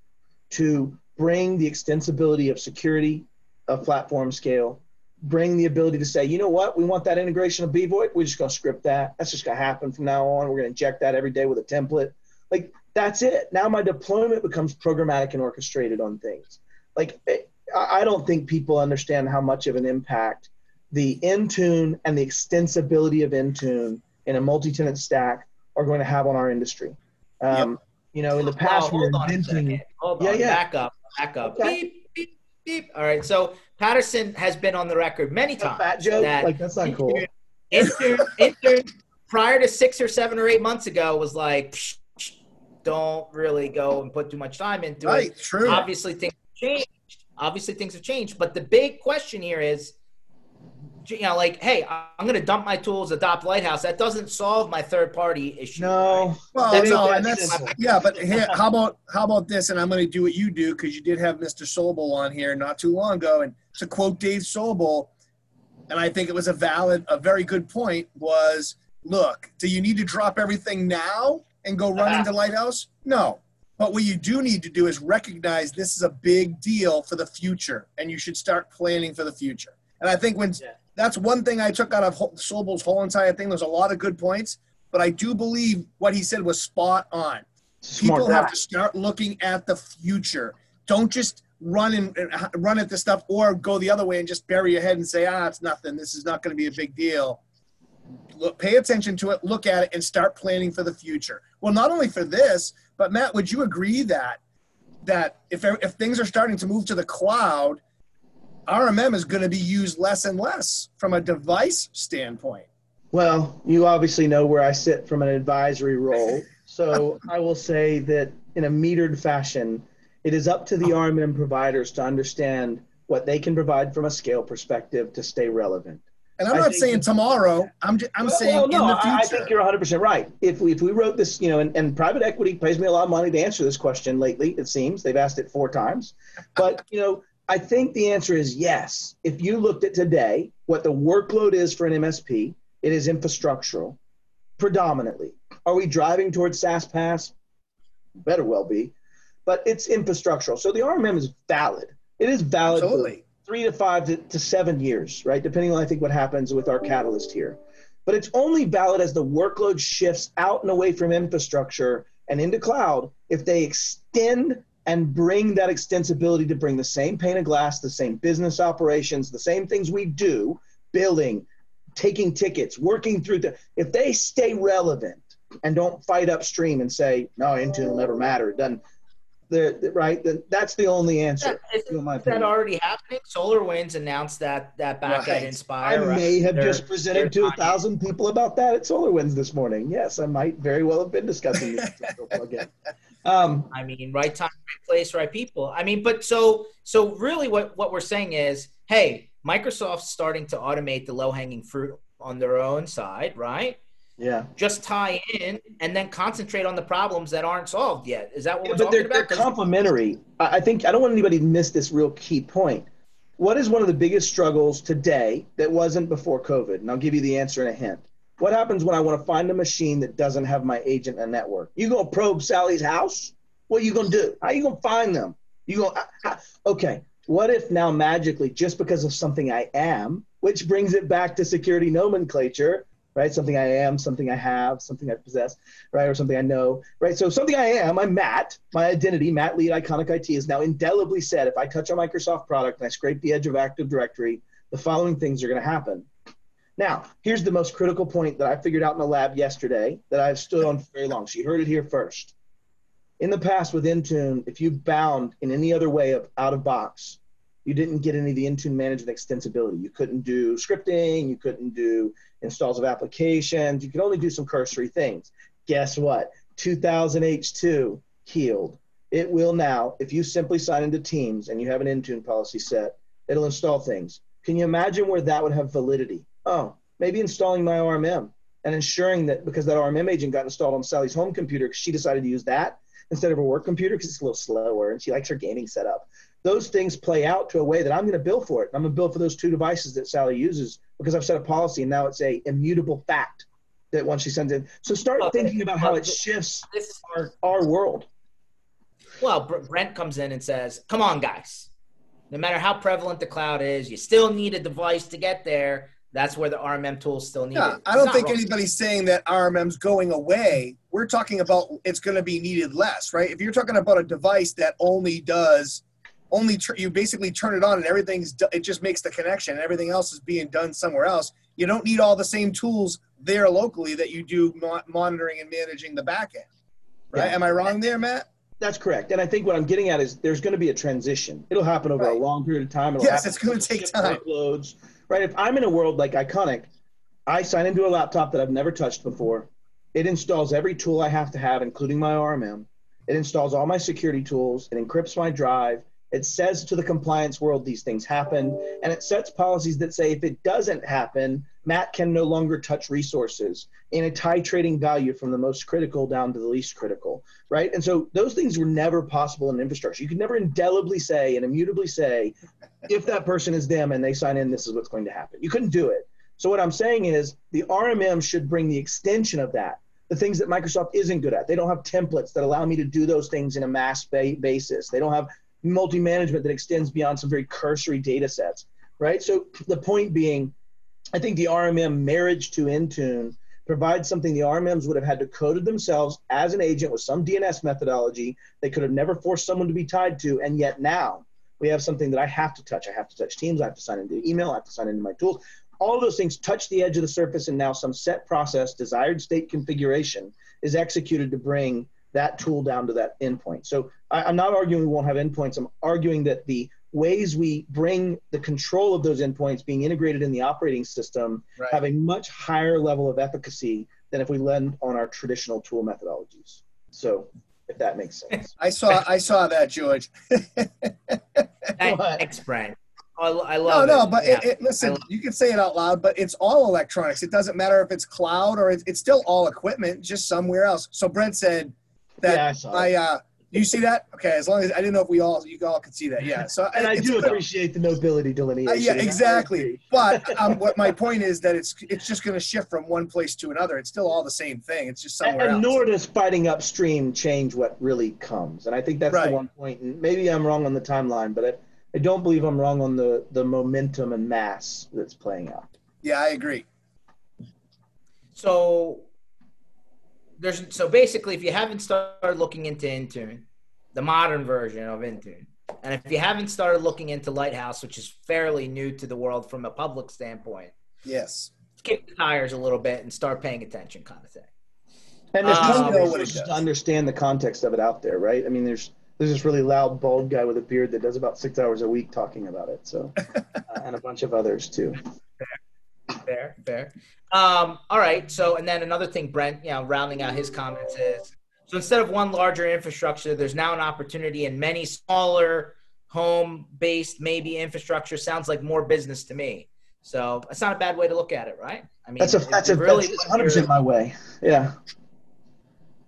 to bring the extensibility of security, of platform scale, bring the ability to say, you know what, we want that integration of BVoIP, we're just going to script that. That's just going to happen from now on. We're going to inject that every day with a template. Like, that's it. Now my deployment becomes programmatic and orchestrated on things. Like, I don't think people understand how much of an impact the Intune and the extensibility of Intune in a multi-tenant stack are going to have on our industry. Yep. You know, in the past, we were inventing. Hold on, back up. Okay. Beep. Beep. All right, so Patterson has been on the record many times. Fat joke? Like, that's not cool. Intune, prior to 6 or 7 or 8 months ago, was like, don't really go and put too much time into it. Right, true. Obviously, things have changed. But the big question here is, you know, like, hey, I'm going to dump my tools, adopt Lighthouse. That doesn't solve my third-party issue. No. Right? Well, no, and that's – yeah, but hey, how about this, and I'm going to do what you do because you did have Mr. Sobel on here not too long ago. And to quote Dave Sobel, and I think it was a very good point, was, look, do you need to drop everything now and go run into Lighthouse? No. But what you do need to do is recognize this is a big deal for the future, and you should start planning for the future. And I think when – that's one thing I took out of Sobel's whole entire thing. There's a lot of good points, but I do believe what he said was spot on. People have to start looking at the future. Don't just run at this stuff or go the other way and just bury your head and say, it's nothing. This is not going to be a big deal. Look, pay attention to it, look at it, and start planning for the future. Well, not only for this, but Matt, would you agree that if things are starting to move to the cloud, RMM is going to be used less and less from a device standpoint? Well, you obviously know where I sit from an advisory role. So I will say that in a metered fashion, it is up to the RMM providers to understand what they can provide from a scale perspective to stay relevant. And I'm not saying tomorrow. I'm saying in the future. I think you're 100% right. If we wrote this, you know, and private equity pays me a lot of money to answer this question lately, it seems. They've asked it 4 times. But, you know, I think the answer is yes. If you looked at today, what the workload is for an MSP, it is infrastructural, predominantly. Are we driving towards SaaS pass? Better well be, but it's infrastructural. So the RMM is valid. It is valid for 3 to 5 to 7 years, right? Depending on, I think, what happens with our catalyst here. But it's only valid as the workload shifts out and away from infrastructure and into cloud if they extend and bring that extensibility to bring the same pane of glass, the same business operations, the same things we do, billing, taking tickets, working through if they stay relevant and don't fight upstream and say, no, Intune will never matter, then, right? That's the only answer. Is that already happening? SolarWinds announced that back at Inspire. I may have just presented to 1,000 people about that at SolarWinds this morning. Yes, I might very well have been discussing this again. I mean, right time, right place, right people. I mean, but so really what we're saying is, hey, Microsoft's starting to automate the low-hanging fruit on their own side, right? Yeah. Just tie in and then concentrate on the problems that aren't solved yet. Is that what we're talking about? They're complementary. I think, I don't want anybody to miss this real key point. What is one of the biggest struggles today that wasn't before COVID? And I'll give you the answer in a hint. What happens when I want to find a machine that doesn't have my agent and network? You going to probe Sally's house? What are you going to do? How are you going to find them? Okay, what if now magically, just because of something I am, which brings it back to security nomenclature, right? Something I am, something I have, something I possess, right? Or something I know, right? So something I am, I'm Matt, my identity, Matt Lee at Iconic IT, is now indelibly said, if I touch a Microsoft product and I scrape the edge of Active Directory, the following things are going to happen. Now, here's the most critical point that I figured out in the lab yesterday that I've stood on for very long. So you heard it here first. In the past with Intune, if you bound in any other way of out of box, you didn't get any of the Intune management extensibility. You couldn't do scripting. You couldn't do installs of applications. You could only do some cursory things. Guess what? 2000H2 healed. It will now, if you simply sign into Teams and you have an Intune policy set, it'll install things. Can you imagine where that would have validity? Oh, maybe installing my RMM and ensuring that, because that RMM agent got installed on Sally's home computer because she decided to use that instead of her work computer because it's a little slower and she likes her gaming setup. Those things play out to a way that I'm going to bill for it. I'm going to bill for those two devices that Sally uses because I've set a policy and now it's a immutable fact that once she sends it. So start thinking about how it shifts our world. Well, Brent comes in and says, come on, guys, no matter how prevalent the cloud is, you still need a device to get there. That's where the RMM tools still needed. Yeah, I don't think anybody's saying that RMM's going away. We're talking about it's going to be needed less, right? If you're talking about a device that only does, you basically turn it on and everything's, it just makes the connection and everything else is being done somewhere else. You don't need all the same tools there locally that you do monitoring and managing the back end, right? Yeah. Am I wrong there, Matt? That's correct. And I think what I'm getting at is there's going to be a transition. It'll happen over a long period of time. Yes, it's going to take time. Workloads. Right? If I'm in a world like Iconic, I sign into a laptop that I've never touched before. It installs every tool I have to have, including my RMM. It installs all my security tools. It encrypts my drive. It says to the compliance world, these things happen. And it sets policies that say, if it doesn't happen, Matt can no longer touch resources in a titrating value from the most critical down to the least critical, right? And so those things were never possible in infrastructure. You could never indelibly say and immutably say, if that person is them and they sign in, this is what's going to happen. You couldn't do it. So what I'm saying is the RMM should bring the extension of that, the things that Microsoft isn't good at. They don't have templates that allow me to do those things in a mass basis. They don't have multi-management that extends beyond some very cursory data sets, right? So the point being, I think the RMM marriage to Intune provides something the RMMs would have had to coded themselves as an agent with some DNS methodology they could have never forced someone to be tied to, and yet now we have something that I have to touch. I have to touch Teams, I have to sign into email, I have to sign into my tools. All of those things touch the edge of the surface, and now some set process, desired state configuration is executed to bring that tool down to that endpoint. So I'm not arguing we won't have endpoints. I'm arguing that the ways we bring the control of those endpoints being integrated in the operating system have a much higher level of efficacy than if we lend on our traditional tool methodologies. So if that makes sense. I saw that, George. Thanks, Brian. I love it. But yeah. Listen, you can say it out loud, but it's all electronics. It doesn't matter if it's cloud or it's still all equipment, just somewhere else. So Brent said, you see that? Okay, as long as I didn't know if you all could see that. Yeah. So and I do appreciate the nobility delineation. Yeah, exactly. But what my point is that it's just going to shift from one place to another. It's still all the same thing. It's just somewhere else. And nor does fighting upstream change what really comes. And I think that's the one point. And maybe I'm wrong on the timeline, but I don't believe I'm wrong on the momentum and mass that's playing out. Yeah, I agree. So. So basically, if you haven't started looking into Intune, the modern version of Intune, and if you haven't started looking into Lighthouse, which is fairly new to the world from a public standpoint, yes, kick the tires a little bit and start paying attention, kind of thing. And there's no way to understand the context of it out there, right? I mean, there's this really loud, bald guy with a beard that does about 6 hours a week talking about it, so and a bunch of others too. Fair. All right. So, and then another thing, Brent, rounding out his comments is, So instead of one larger infrastructure, there's now an opportunity in many smaller home-based maybe infrastructure. Sounds like more business to me. So that's not a bad way to look at it, right? I mean, that's 100% my way. Yeah.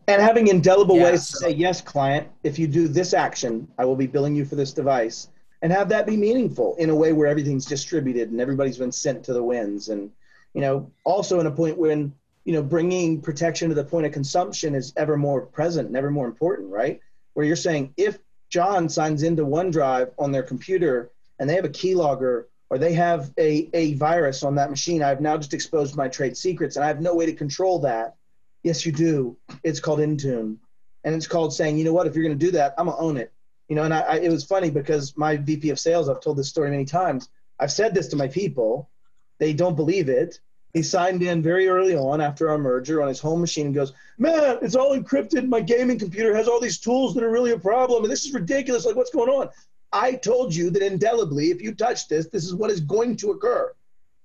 And having indelible ways to say, yes, client, if you do this action, I will be billing you for this device, and have that be meaningful in a way where everything's distributed and everybody's been sent to the winds. And, you know, also in a point when, you know, bringing protection to the point of consumption is ever more present and ever more important, right? Where you're saying if John signs into OneDrive on their computer and they have a keylogger or they have a virus on that machine, I've now just exposed my trade secrets and I have no way to control that. Yes, you do. It's called Intune. And it's called saying, you know what, if you're going to do that, I'm going to own it. You know, and I it was funny because my VP of sales, I've told this story many times. I've said this to my people. They don't believe it. He signed in very early on after our merger on his home machine and goes, man, it's all encrypted. My gaming computer has all these tools that are really a problem. And this is ridiculous. Like, what's going on? I told you that indelibly, if you touch this, this is what is going to occur.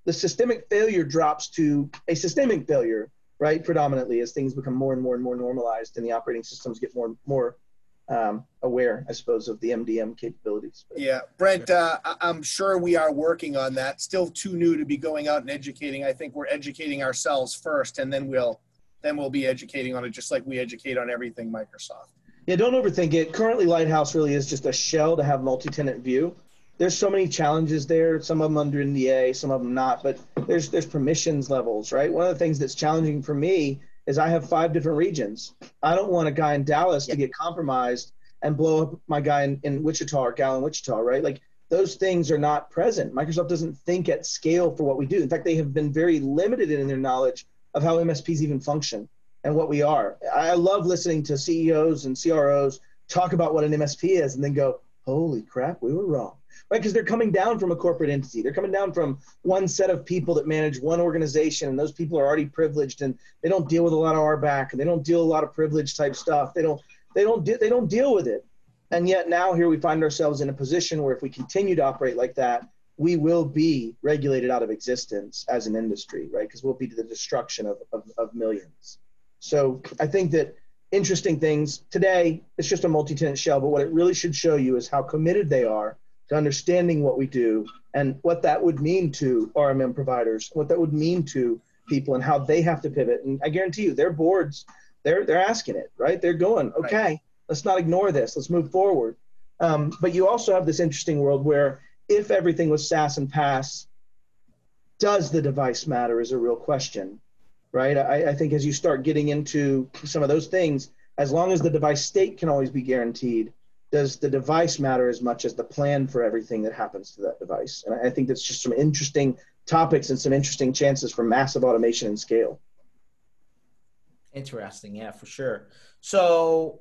The systemic failure drops to a systemic failure, right? Predominantly as things become more and more and more normalized and the operating systems get more and more aware, I suppose, of the MDM capabilities. But. Yeah, Brent, I'm sure we are working on that. Still too new to be going out and educating. I think we're educating ourselves first, and then we'll be educating on it, just like we educate on everything Microsoft. Yeah, don't overthink it. Currently, Lighthouse really is just a shell to have multi-tenant view. There's so many challenges there. Some of them under NDA, some of them not. But there's permissions levels, right? One of the things that's challenging for me is I have 5 different regions. I don't want a guy in Dallas to get compromised and blow up my guy in Wichita or gal in Wichita, right? Like those things are not present. Microsoft doesn't think at scale for what we do. In fact, they have been very limited in their knowledge of how MSPs even function and what we are. I love listening to CEOs and CROs talk about what an MSP is and then go, holy crap, we were wrong. Right, because they're coming down from a corporate entity. They're coming down from one set of people that manage one organization, and those people are already privileged, and they don't deal with a lot of RBAC, and they don't deal a lot of privilege type stuff. They don't deal with it. And yet now here we find ourselves in a position where if we continue to operate like that, we will be regulated out of existence as an industry, right? Because we'll be to the destruction of millions. So I think that interesting things today, it's just a multi-tenant shell, but what it really should show you is how committed they are to understanding what we do and what that would mean to RMM providers, what that would mean to people and how they have to pivot. And I guarantee you, their boards, they're asking it, right? They're going, okay, Let's not ignore this. Let's move forward. But you also have this interesting world where if everything was SaaS and PaaS, does the device matter is a real question, right? I think as you start getting into some of those things, as long as the device state can always be guaranteed, does the device matter as much as the plan for everything that happens to that device? And I think that's just some interesting topics and some interesting chances for massive automation and scale. Interesting, yeah, for sure. So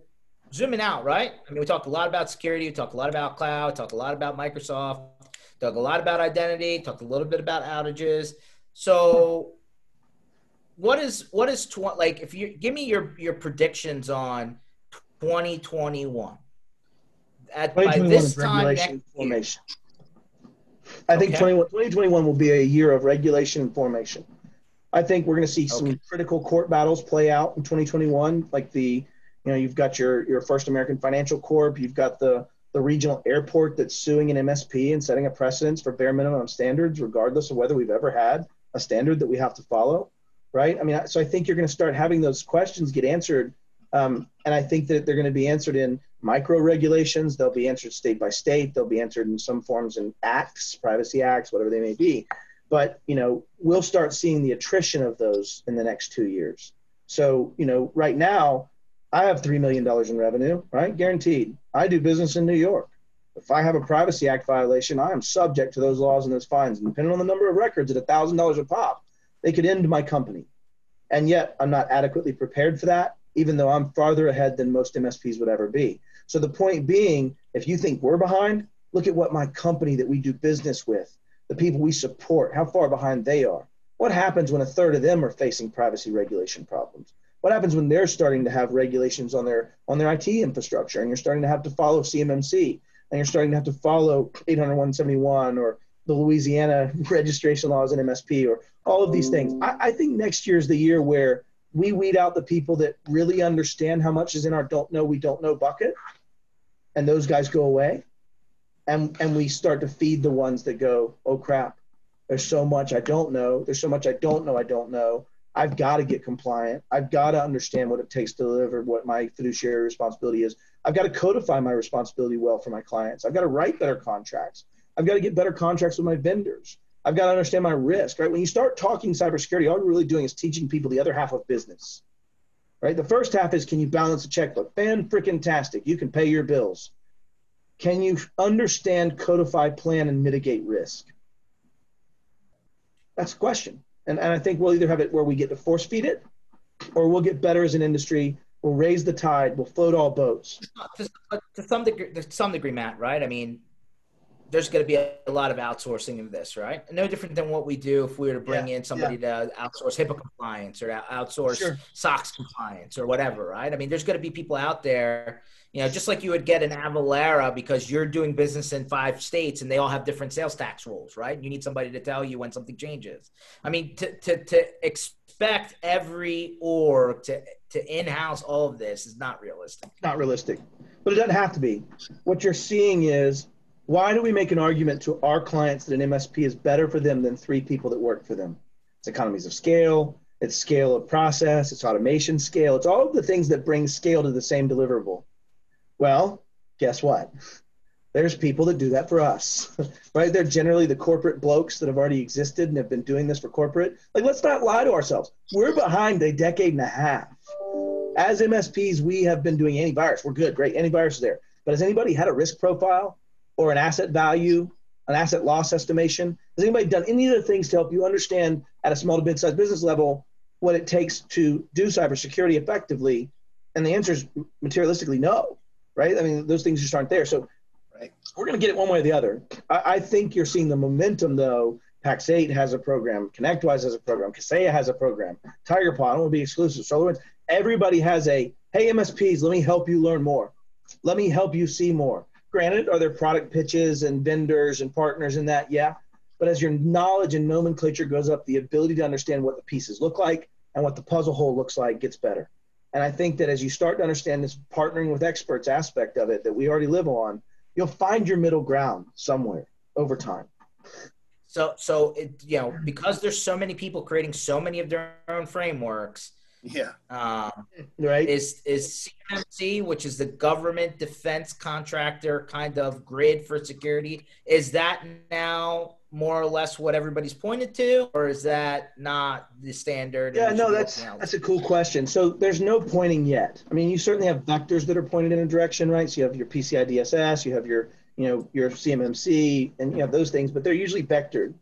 zooming out, right? I mean, we talked a lot about security, we talked a lot about cloud, talked a lot about Microsoft, talked a lot about identity, talked a little bit about outages. So what is if you give me your predictions on 2021? By this time next year. I think 2021 will be a year of regulation and formation. I think we're going to see some critical court battles play out in 2021, like you've got your First American Financial Corp, you've got the regional airport that's suing an MSP and setting a precedence for bare minimum standards, regardless of whether we've ever had a standard that we have to follow, right? I mean, so I think you're going to start having those questions get answered. And I think that they're going to be answered in micro regulations. They'll be answered state by state. They'll be answered in some forms in acts, privacy acts, whatever they may be. But, you know, we'll start seeing the attrition of those in the next 2 years. So, you know, right now I have $3 million in revenue, right? Guaranteed. I do business in New York. If I have a Privacy Act violation, I am subject to those laws and those fines. And depending on the number of records at $1,000 a pop, they could end my company. And yet I'm not adequately prepared for that, even though I'm farther ahead than most MSPs would ever be. So the point being, if you think we're behind, look at what my company that we do business with, the people we support, how far behind they are. What happens when a third of them are facing privacy regulation problems? What happens when they're starting to have regulations on their IT infrastructure and you're starting to have to follow CMMC and you're starting to have to follow 80171 or the Louisiana registration laws in MSP or all of these things. I think next year is the year where we weed out the people that really understand how much is in our don't know, we don't know bucket, and those guys go away. And we start to feed the ones that go, oh crap, there's so much I don't know. There's so much I don't know. I've got to get compliant. I've got to understand what it takes to deliver what my fiduciary responsibility is. I've got to codify my responsibility well for my clients. I've got to write better contracts. I've got to get better contracts with my vendors. I've got to understand my risk, right? When you start talking cybersecurity, all you're really doing is teaching people the other half of business, right? The first half is, can you balance a checkbook? Fan-frickin-tastic. You can pay your bills. Can you understand, codify, plan, and mitigate risk? That's the question. And I think we'll either have it where we get to force feed it, or we'll get better as an industry. We'll raise the tide. We'll float all boats. To some degree, Matt, right? I mean, there's going to be a lot of outsourcing of this, right? No different than what we do if we were to bring in somebody to outsource HIPAA compliance or outsource SOX compliance or whatever, right? I mean, there's going to be people out there, you know, just like you would get an Avalara because you're doing business in 5 states and they all have different sales tax rules, right? You need somebody to tell you when something changes. I mean, to expect every org to in-house all of this is not realistic. Not realistic, but it doesn't have to be. What you're seeing is, why do we make an argument to our clients that an MSP is better for them than 3 people that work for them? It's economies of scale, it's scale of process, it's automation scale, it's all of the things that bring scale to the same deliverable. Well, guess what? There's people that do that for us, right? They're generally the corporate blokes that have already existed and have been doing this for corporate. Like, let's not lie to ourselves. We're behind a decade and a half. As MSPs, we have been doing antivirus. We're good, great, antivirus is there. But has anybody had a risk profile? Or an asset value, an asset loss estimation? Has anybody done any of the things to help you understand at a small to mid-sized business level what it takes to do cybersecurity effectively? And the answer is materialistically no, right? I mean, those things just aren't there. So we're gonna get it one way or the other. I think you're seeing the momentum though. Pax8 has a program, ConnectWise has a program, Kaseya has a program, TigerPod will be exclusive, SolarWinds. Everybody has a, hey MSPs, let me help you learn more. Let me help you see more. Granted, are there product pitches and vendors and partners in that? Yeah. But as your knowledge and nomenclature goes up, the ability to understand what the pieces look like and what the puzzle hole looks like gets better. And I think that as you start to understand this partnering with experts aspect of it that we already live on, you'll find your middle ground somewhere over time. So it, you know, because there's so many people creating so many of their own frameworks, right. Is CMMC, which is the government defense contractor kind of grid for security, is that now more or less what everybody's pointed to, or is that not the standard? Yeah, no, that's a cool question. So there's no pointing yet. I mean, you certainly have vectors that are pointed in a direction, right? So you have your PCI DSS, you have your, you know, your CMMC, and you have those things, but they're usually vectored.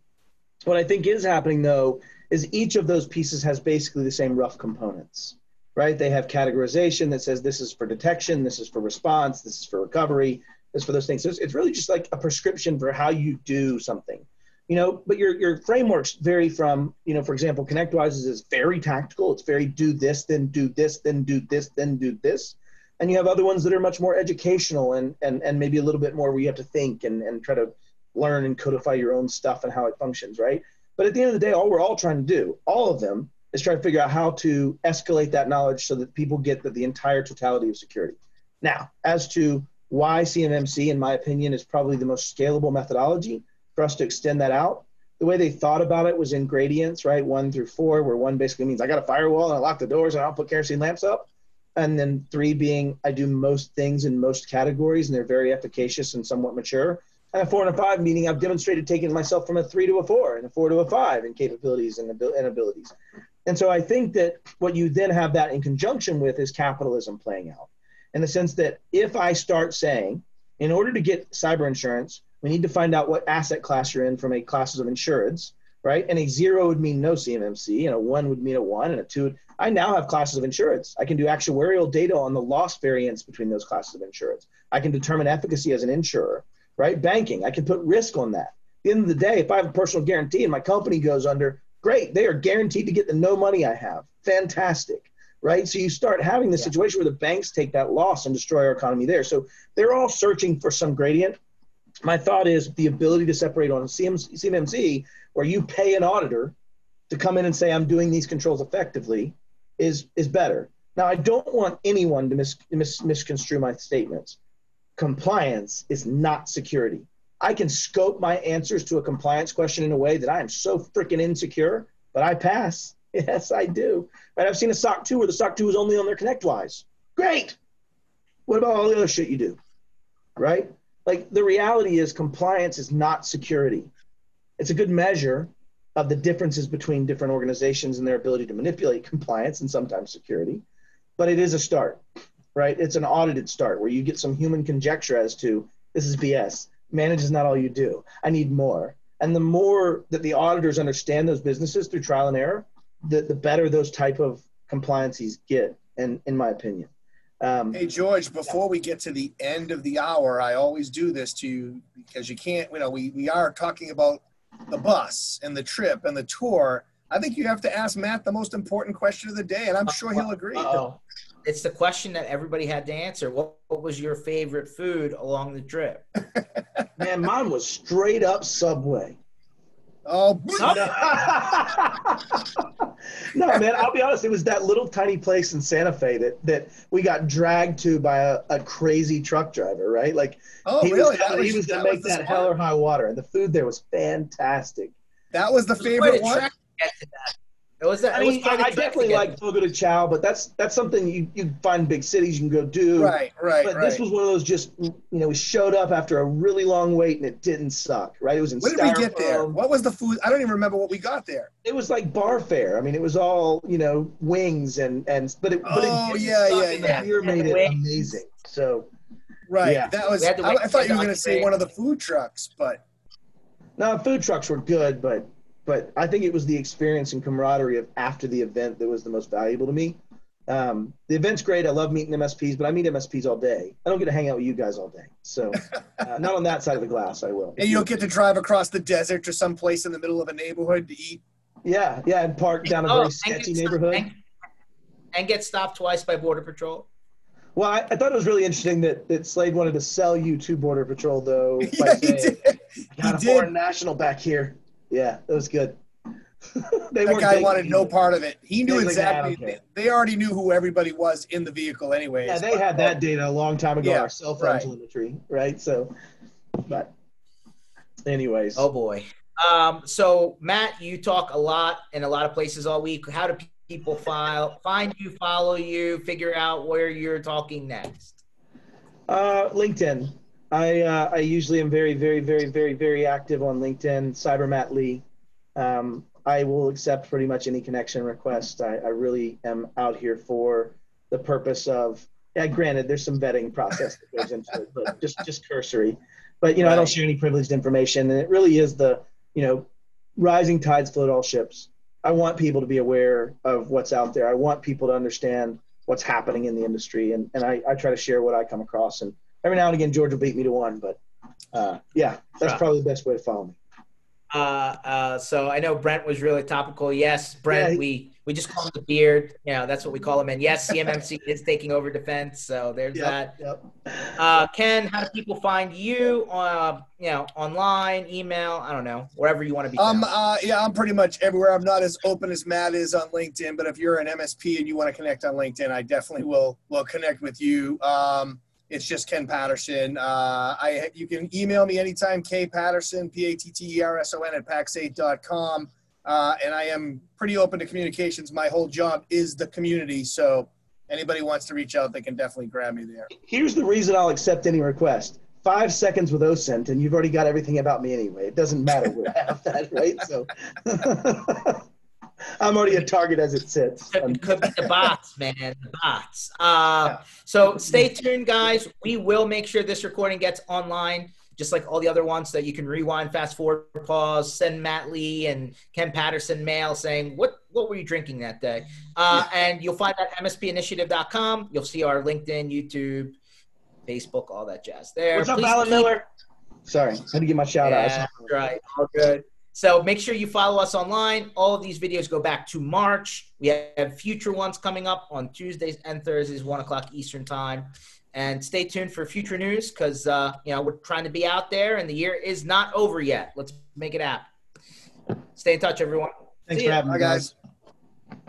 What I think is happening though is each of those pieces has basically the same rough components, right? They have categorization that says this is for detection, this is for response, this is for recovery, this is for those things. So it's really just like a prescription for how you do something, you know, but your frameworks vary from, you know, for example, ConnectWise is very tactical. It's very do this, then do this, then do this, then do this. And you have other ones that are much more educational and maybe a little bit more where you have to think and try to learn and codify your own stuff and how it functions, right? But at the end of the day, all we're all trying to do, all of them, is try to figure out how to escalate that knowledge so that people get the entire totality of security. Now, as to why CMMC, in my opinion, is probably the most scalable methodology for us to extend that out, the way they thought about it was in gradients, right? 1 through 4, where 1 basically means I got a firewall and I lock the doors and I'll put kerosene lamps up. And then 3 being I do most things in most categories and they're very efficacious and somewhat mature. And a 4 and a 5, meaning I've demonstrated taking myself from a 3 to a 4 and a 4 to a 5 in capabilities and abilities. And so I think that what you then have that in conjunction with is capitalism playing out, in the sense that if I start saying, in order to get cyber insurance, we need to find out what asset class you're in from a classes of insurance, right? And a 0 would mean no CMMC, and a 1 would mean a 1, and a 2 would, I now have classes of insurance. I can do actuarial data on the loss variance between those classes of insurance. I can determine efficacy as an insurer. Right? Banking, I can put risk on that. At the end of the day, if I have a personal guarantee and my company goes under, great, they are guaranteed to get the no money I have. Fantastic, right? So you start having this situation where the banks take that loss and destroy our economy there. So they're all searching for some gradient. My thought is the ability to separate on CMMC, where you pay an auditor to come in and say, I'm doing these controls effectively, is better. Now, I don't want anyone to misconstrue my statements. Compliance is not security. I can scope my answers to a compliance question in a way that I am so freaking insecure, but I pass. Yes, I do. Right? I've seen a SOC 2 where the SOC 2 is only on their ConnectWise. Great. What about all the other shit you do? Right? Like, the reality is compliance is not security. It's a good measure of the differences between different organizations and their ability to manipulate compliance and sometimes security, but it is a start, right? It's an audited start where you get some human conjecture as to, this is BS. Manage is not all you do. I need more. And the more that the auditors understand those businesses through trial and error, the better those type of compliances get, in my opinion. Hey, George, before we get to the end of the hour, I always do this to you because you can't, you know, we are talking about the bus and the trip and the tour. I think you have to ask Matt the most important question of the day, and I'm sure he'll agree. It's the question that everybody had to answer. What was your favorite food along the trip? Man, mine was straight up Subway. Oh, no, man, I'll be honest. It was that little tiny place in Santa Fe that we got dragged to by a crazy truck driver, right? Like, he was going to make that hell or high water. And the food there was fantastic. That was the favorite one? It was that, I mean, I definitely like Fogo de Chao, but that's something you find in big cities you can go do. Right. But this was one of those just, you know, we showed up after a really long wait and it didn't suck, right? It was in Styrofoam. What did we get there? What was the food? I don't even remember what we got there. It was like bar fare. I mean, it was all, you know, wings but it beer made it amazing. So, right. Yeah. That was, I thought you were going to say one of the food trucks, but. No, food trucks were good, but I think it was the experience and camaraderie of after the event that was the most valuable to me. The event's great. I love meeting MSPs, but I meet MSPs all day. I don't get to hang out with you guys all day. So not on that side of the glass, I will. And you don't get to drive across the desert to some place in the middle of a neighborhood to eat? Yeah, and park down a very sketchy neighborhood. And get stopped twice by Border Patrol. Well, I thought it was really interesting that Slade wanted to sell you to Border Patrol, though. Yeah, he did. Got a foreign national back here. Yeah, that was good. That guy wanted no part of it. He knew exactly. They already knew who everybody was in the vehicle anyways. Yeah, they had that data a long time ago, our cell phone telemetry, right? So, but anyways. Oh, boy. So, Matt, you talk a lot in a lot of places all week. How do people find you, follow you, figure out where you're talking next? LinkedIn. I usually am very, very, very, very, very active on LinkedIn, Cyber Matt Lee. I will accept pretty much any connection request. I really am out here for the purpose of, granted, there's some vetting process that goes into it, but just cursory. But, you know, I don't share any privileged information. And it really is the, you know, rising tides float all ships. I want people to be aware of what's out there. I want people to understand what's happening in the industry. And I try to share what I come across. And every now and again, George will beat me to one, but yeah, that's probably the best way to follow me. So I know Brent was really topical. Yes, Brent, we just call him the beard. You know, that's what we call him. And yes, CMMC is taking over defense. So there's that. Ken, how do people find you? You know, online, email, I don't know, wherever you want to be. Yeah, I'm pretty much everywhere. I'm not as open as Matt is on LinkedIn, but if you're an MSP and you want to connect on LinkedIn, I definitely will connect with you. It's just Ken Patterson. You can email me anytime, kpatterson, Patterson, at pax8.com. And I am pretty open to communications. My whole job is the community. So anybody wants to reach out, they can definitely grab me there. Here's the reason I'll accept any request. 5 seconds with OSINT, and you've already got everything about me anyway. It doesn't matter where I have that, right? So I'm already a target as it sits. It could be the bots, man, the bots. So stay tuned, guys. We will make sure this recording gets online, just like all the other ones, so that you can rewind, fast forward, pause, send Matt Lee and Ken Patterson mail saying, what were you drinking that day? And you'll find that mspinitiative.com. You'll see our LinkedIn, YouTube, Facebook, all that jazz there. What's up, Alan Miller? Sorry, let me get my shout out. Yeah, right, all good. So make sure you follow us online. All of these videos go back to March. We have future ones coming up on Tuesdays and Thursdays, 1 o'clock Eastern time. And stay tuned for future news because, you know, we're trying to be out there and the year is not over yet. Let's make it happen. Stay in touch, everyone. Thanks for having me, guys.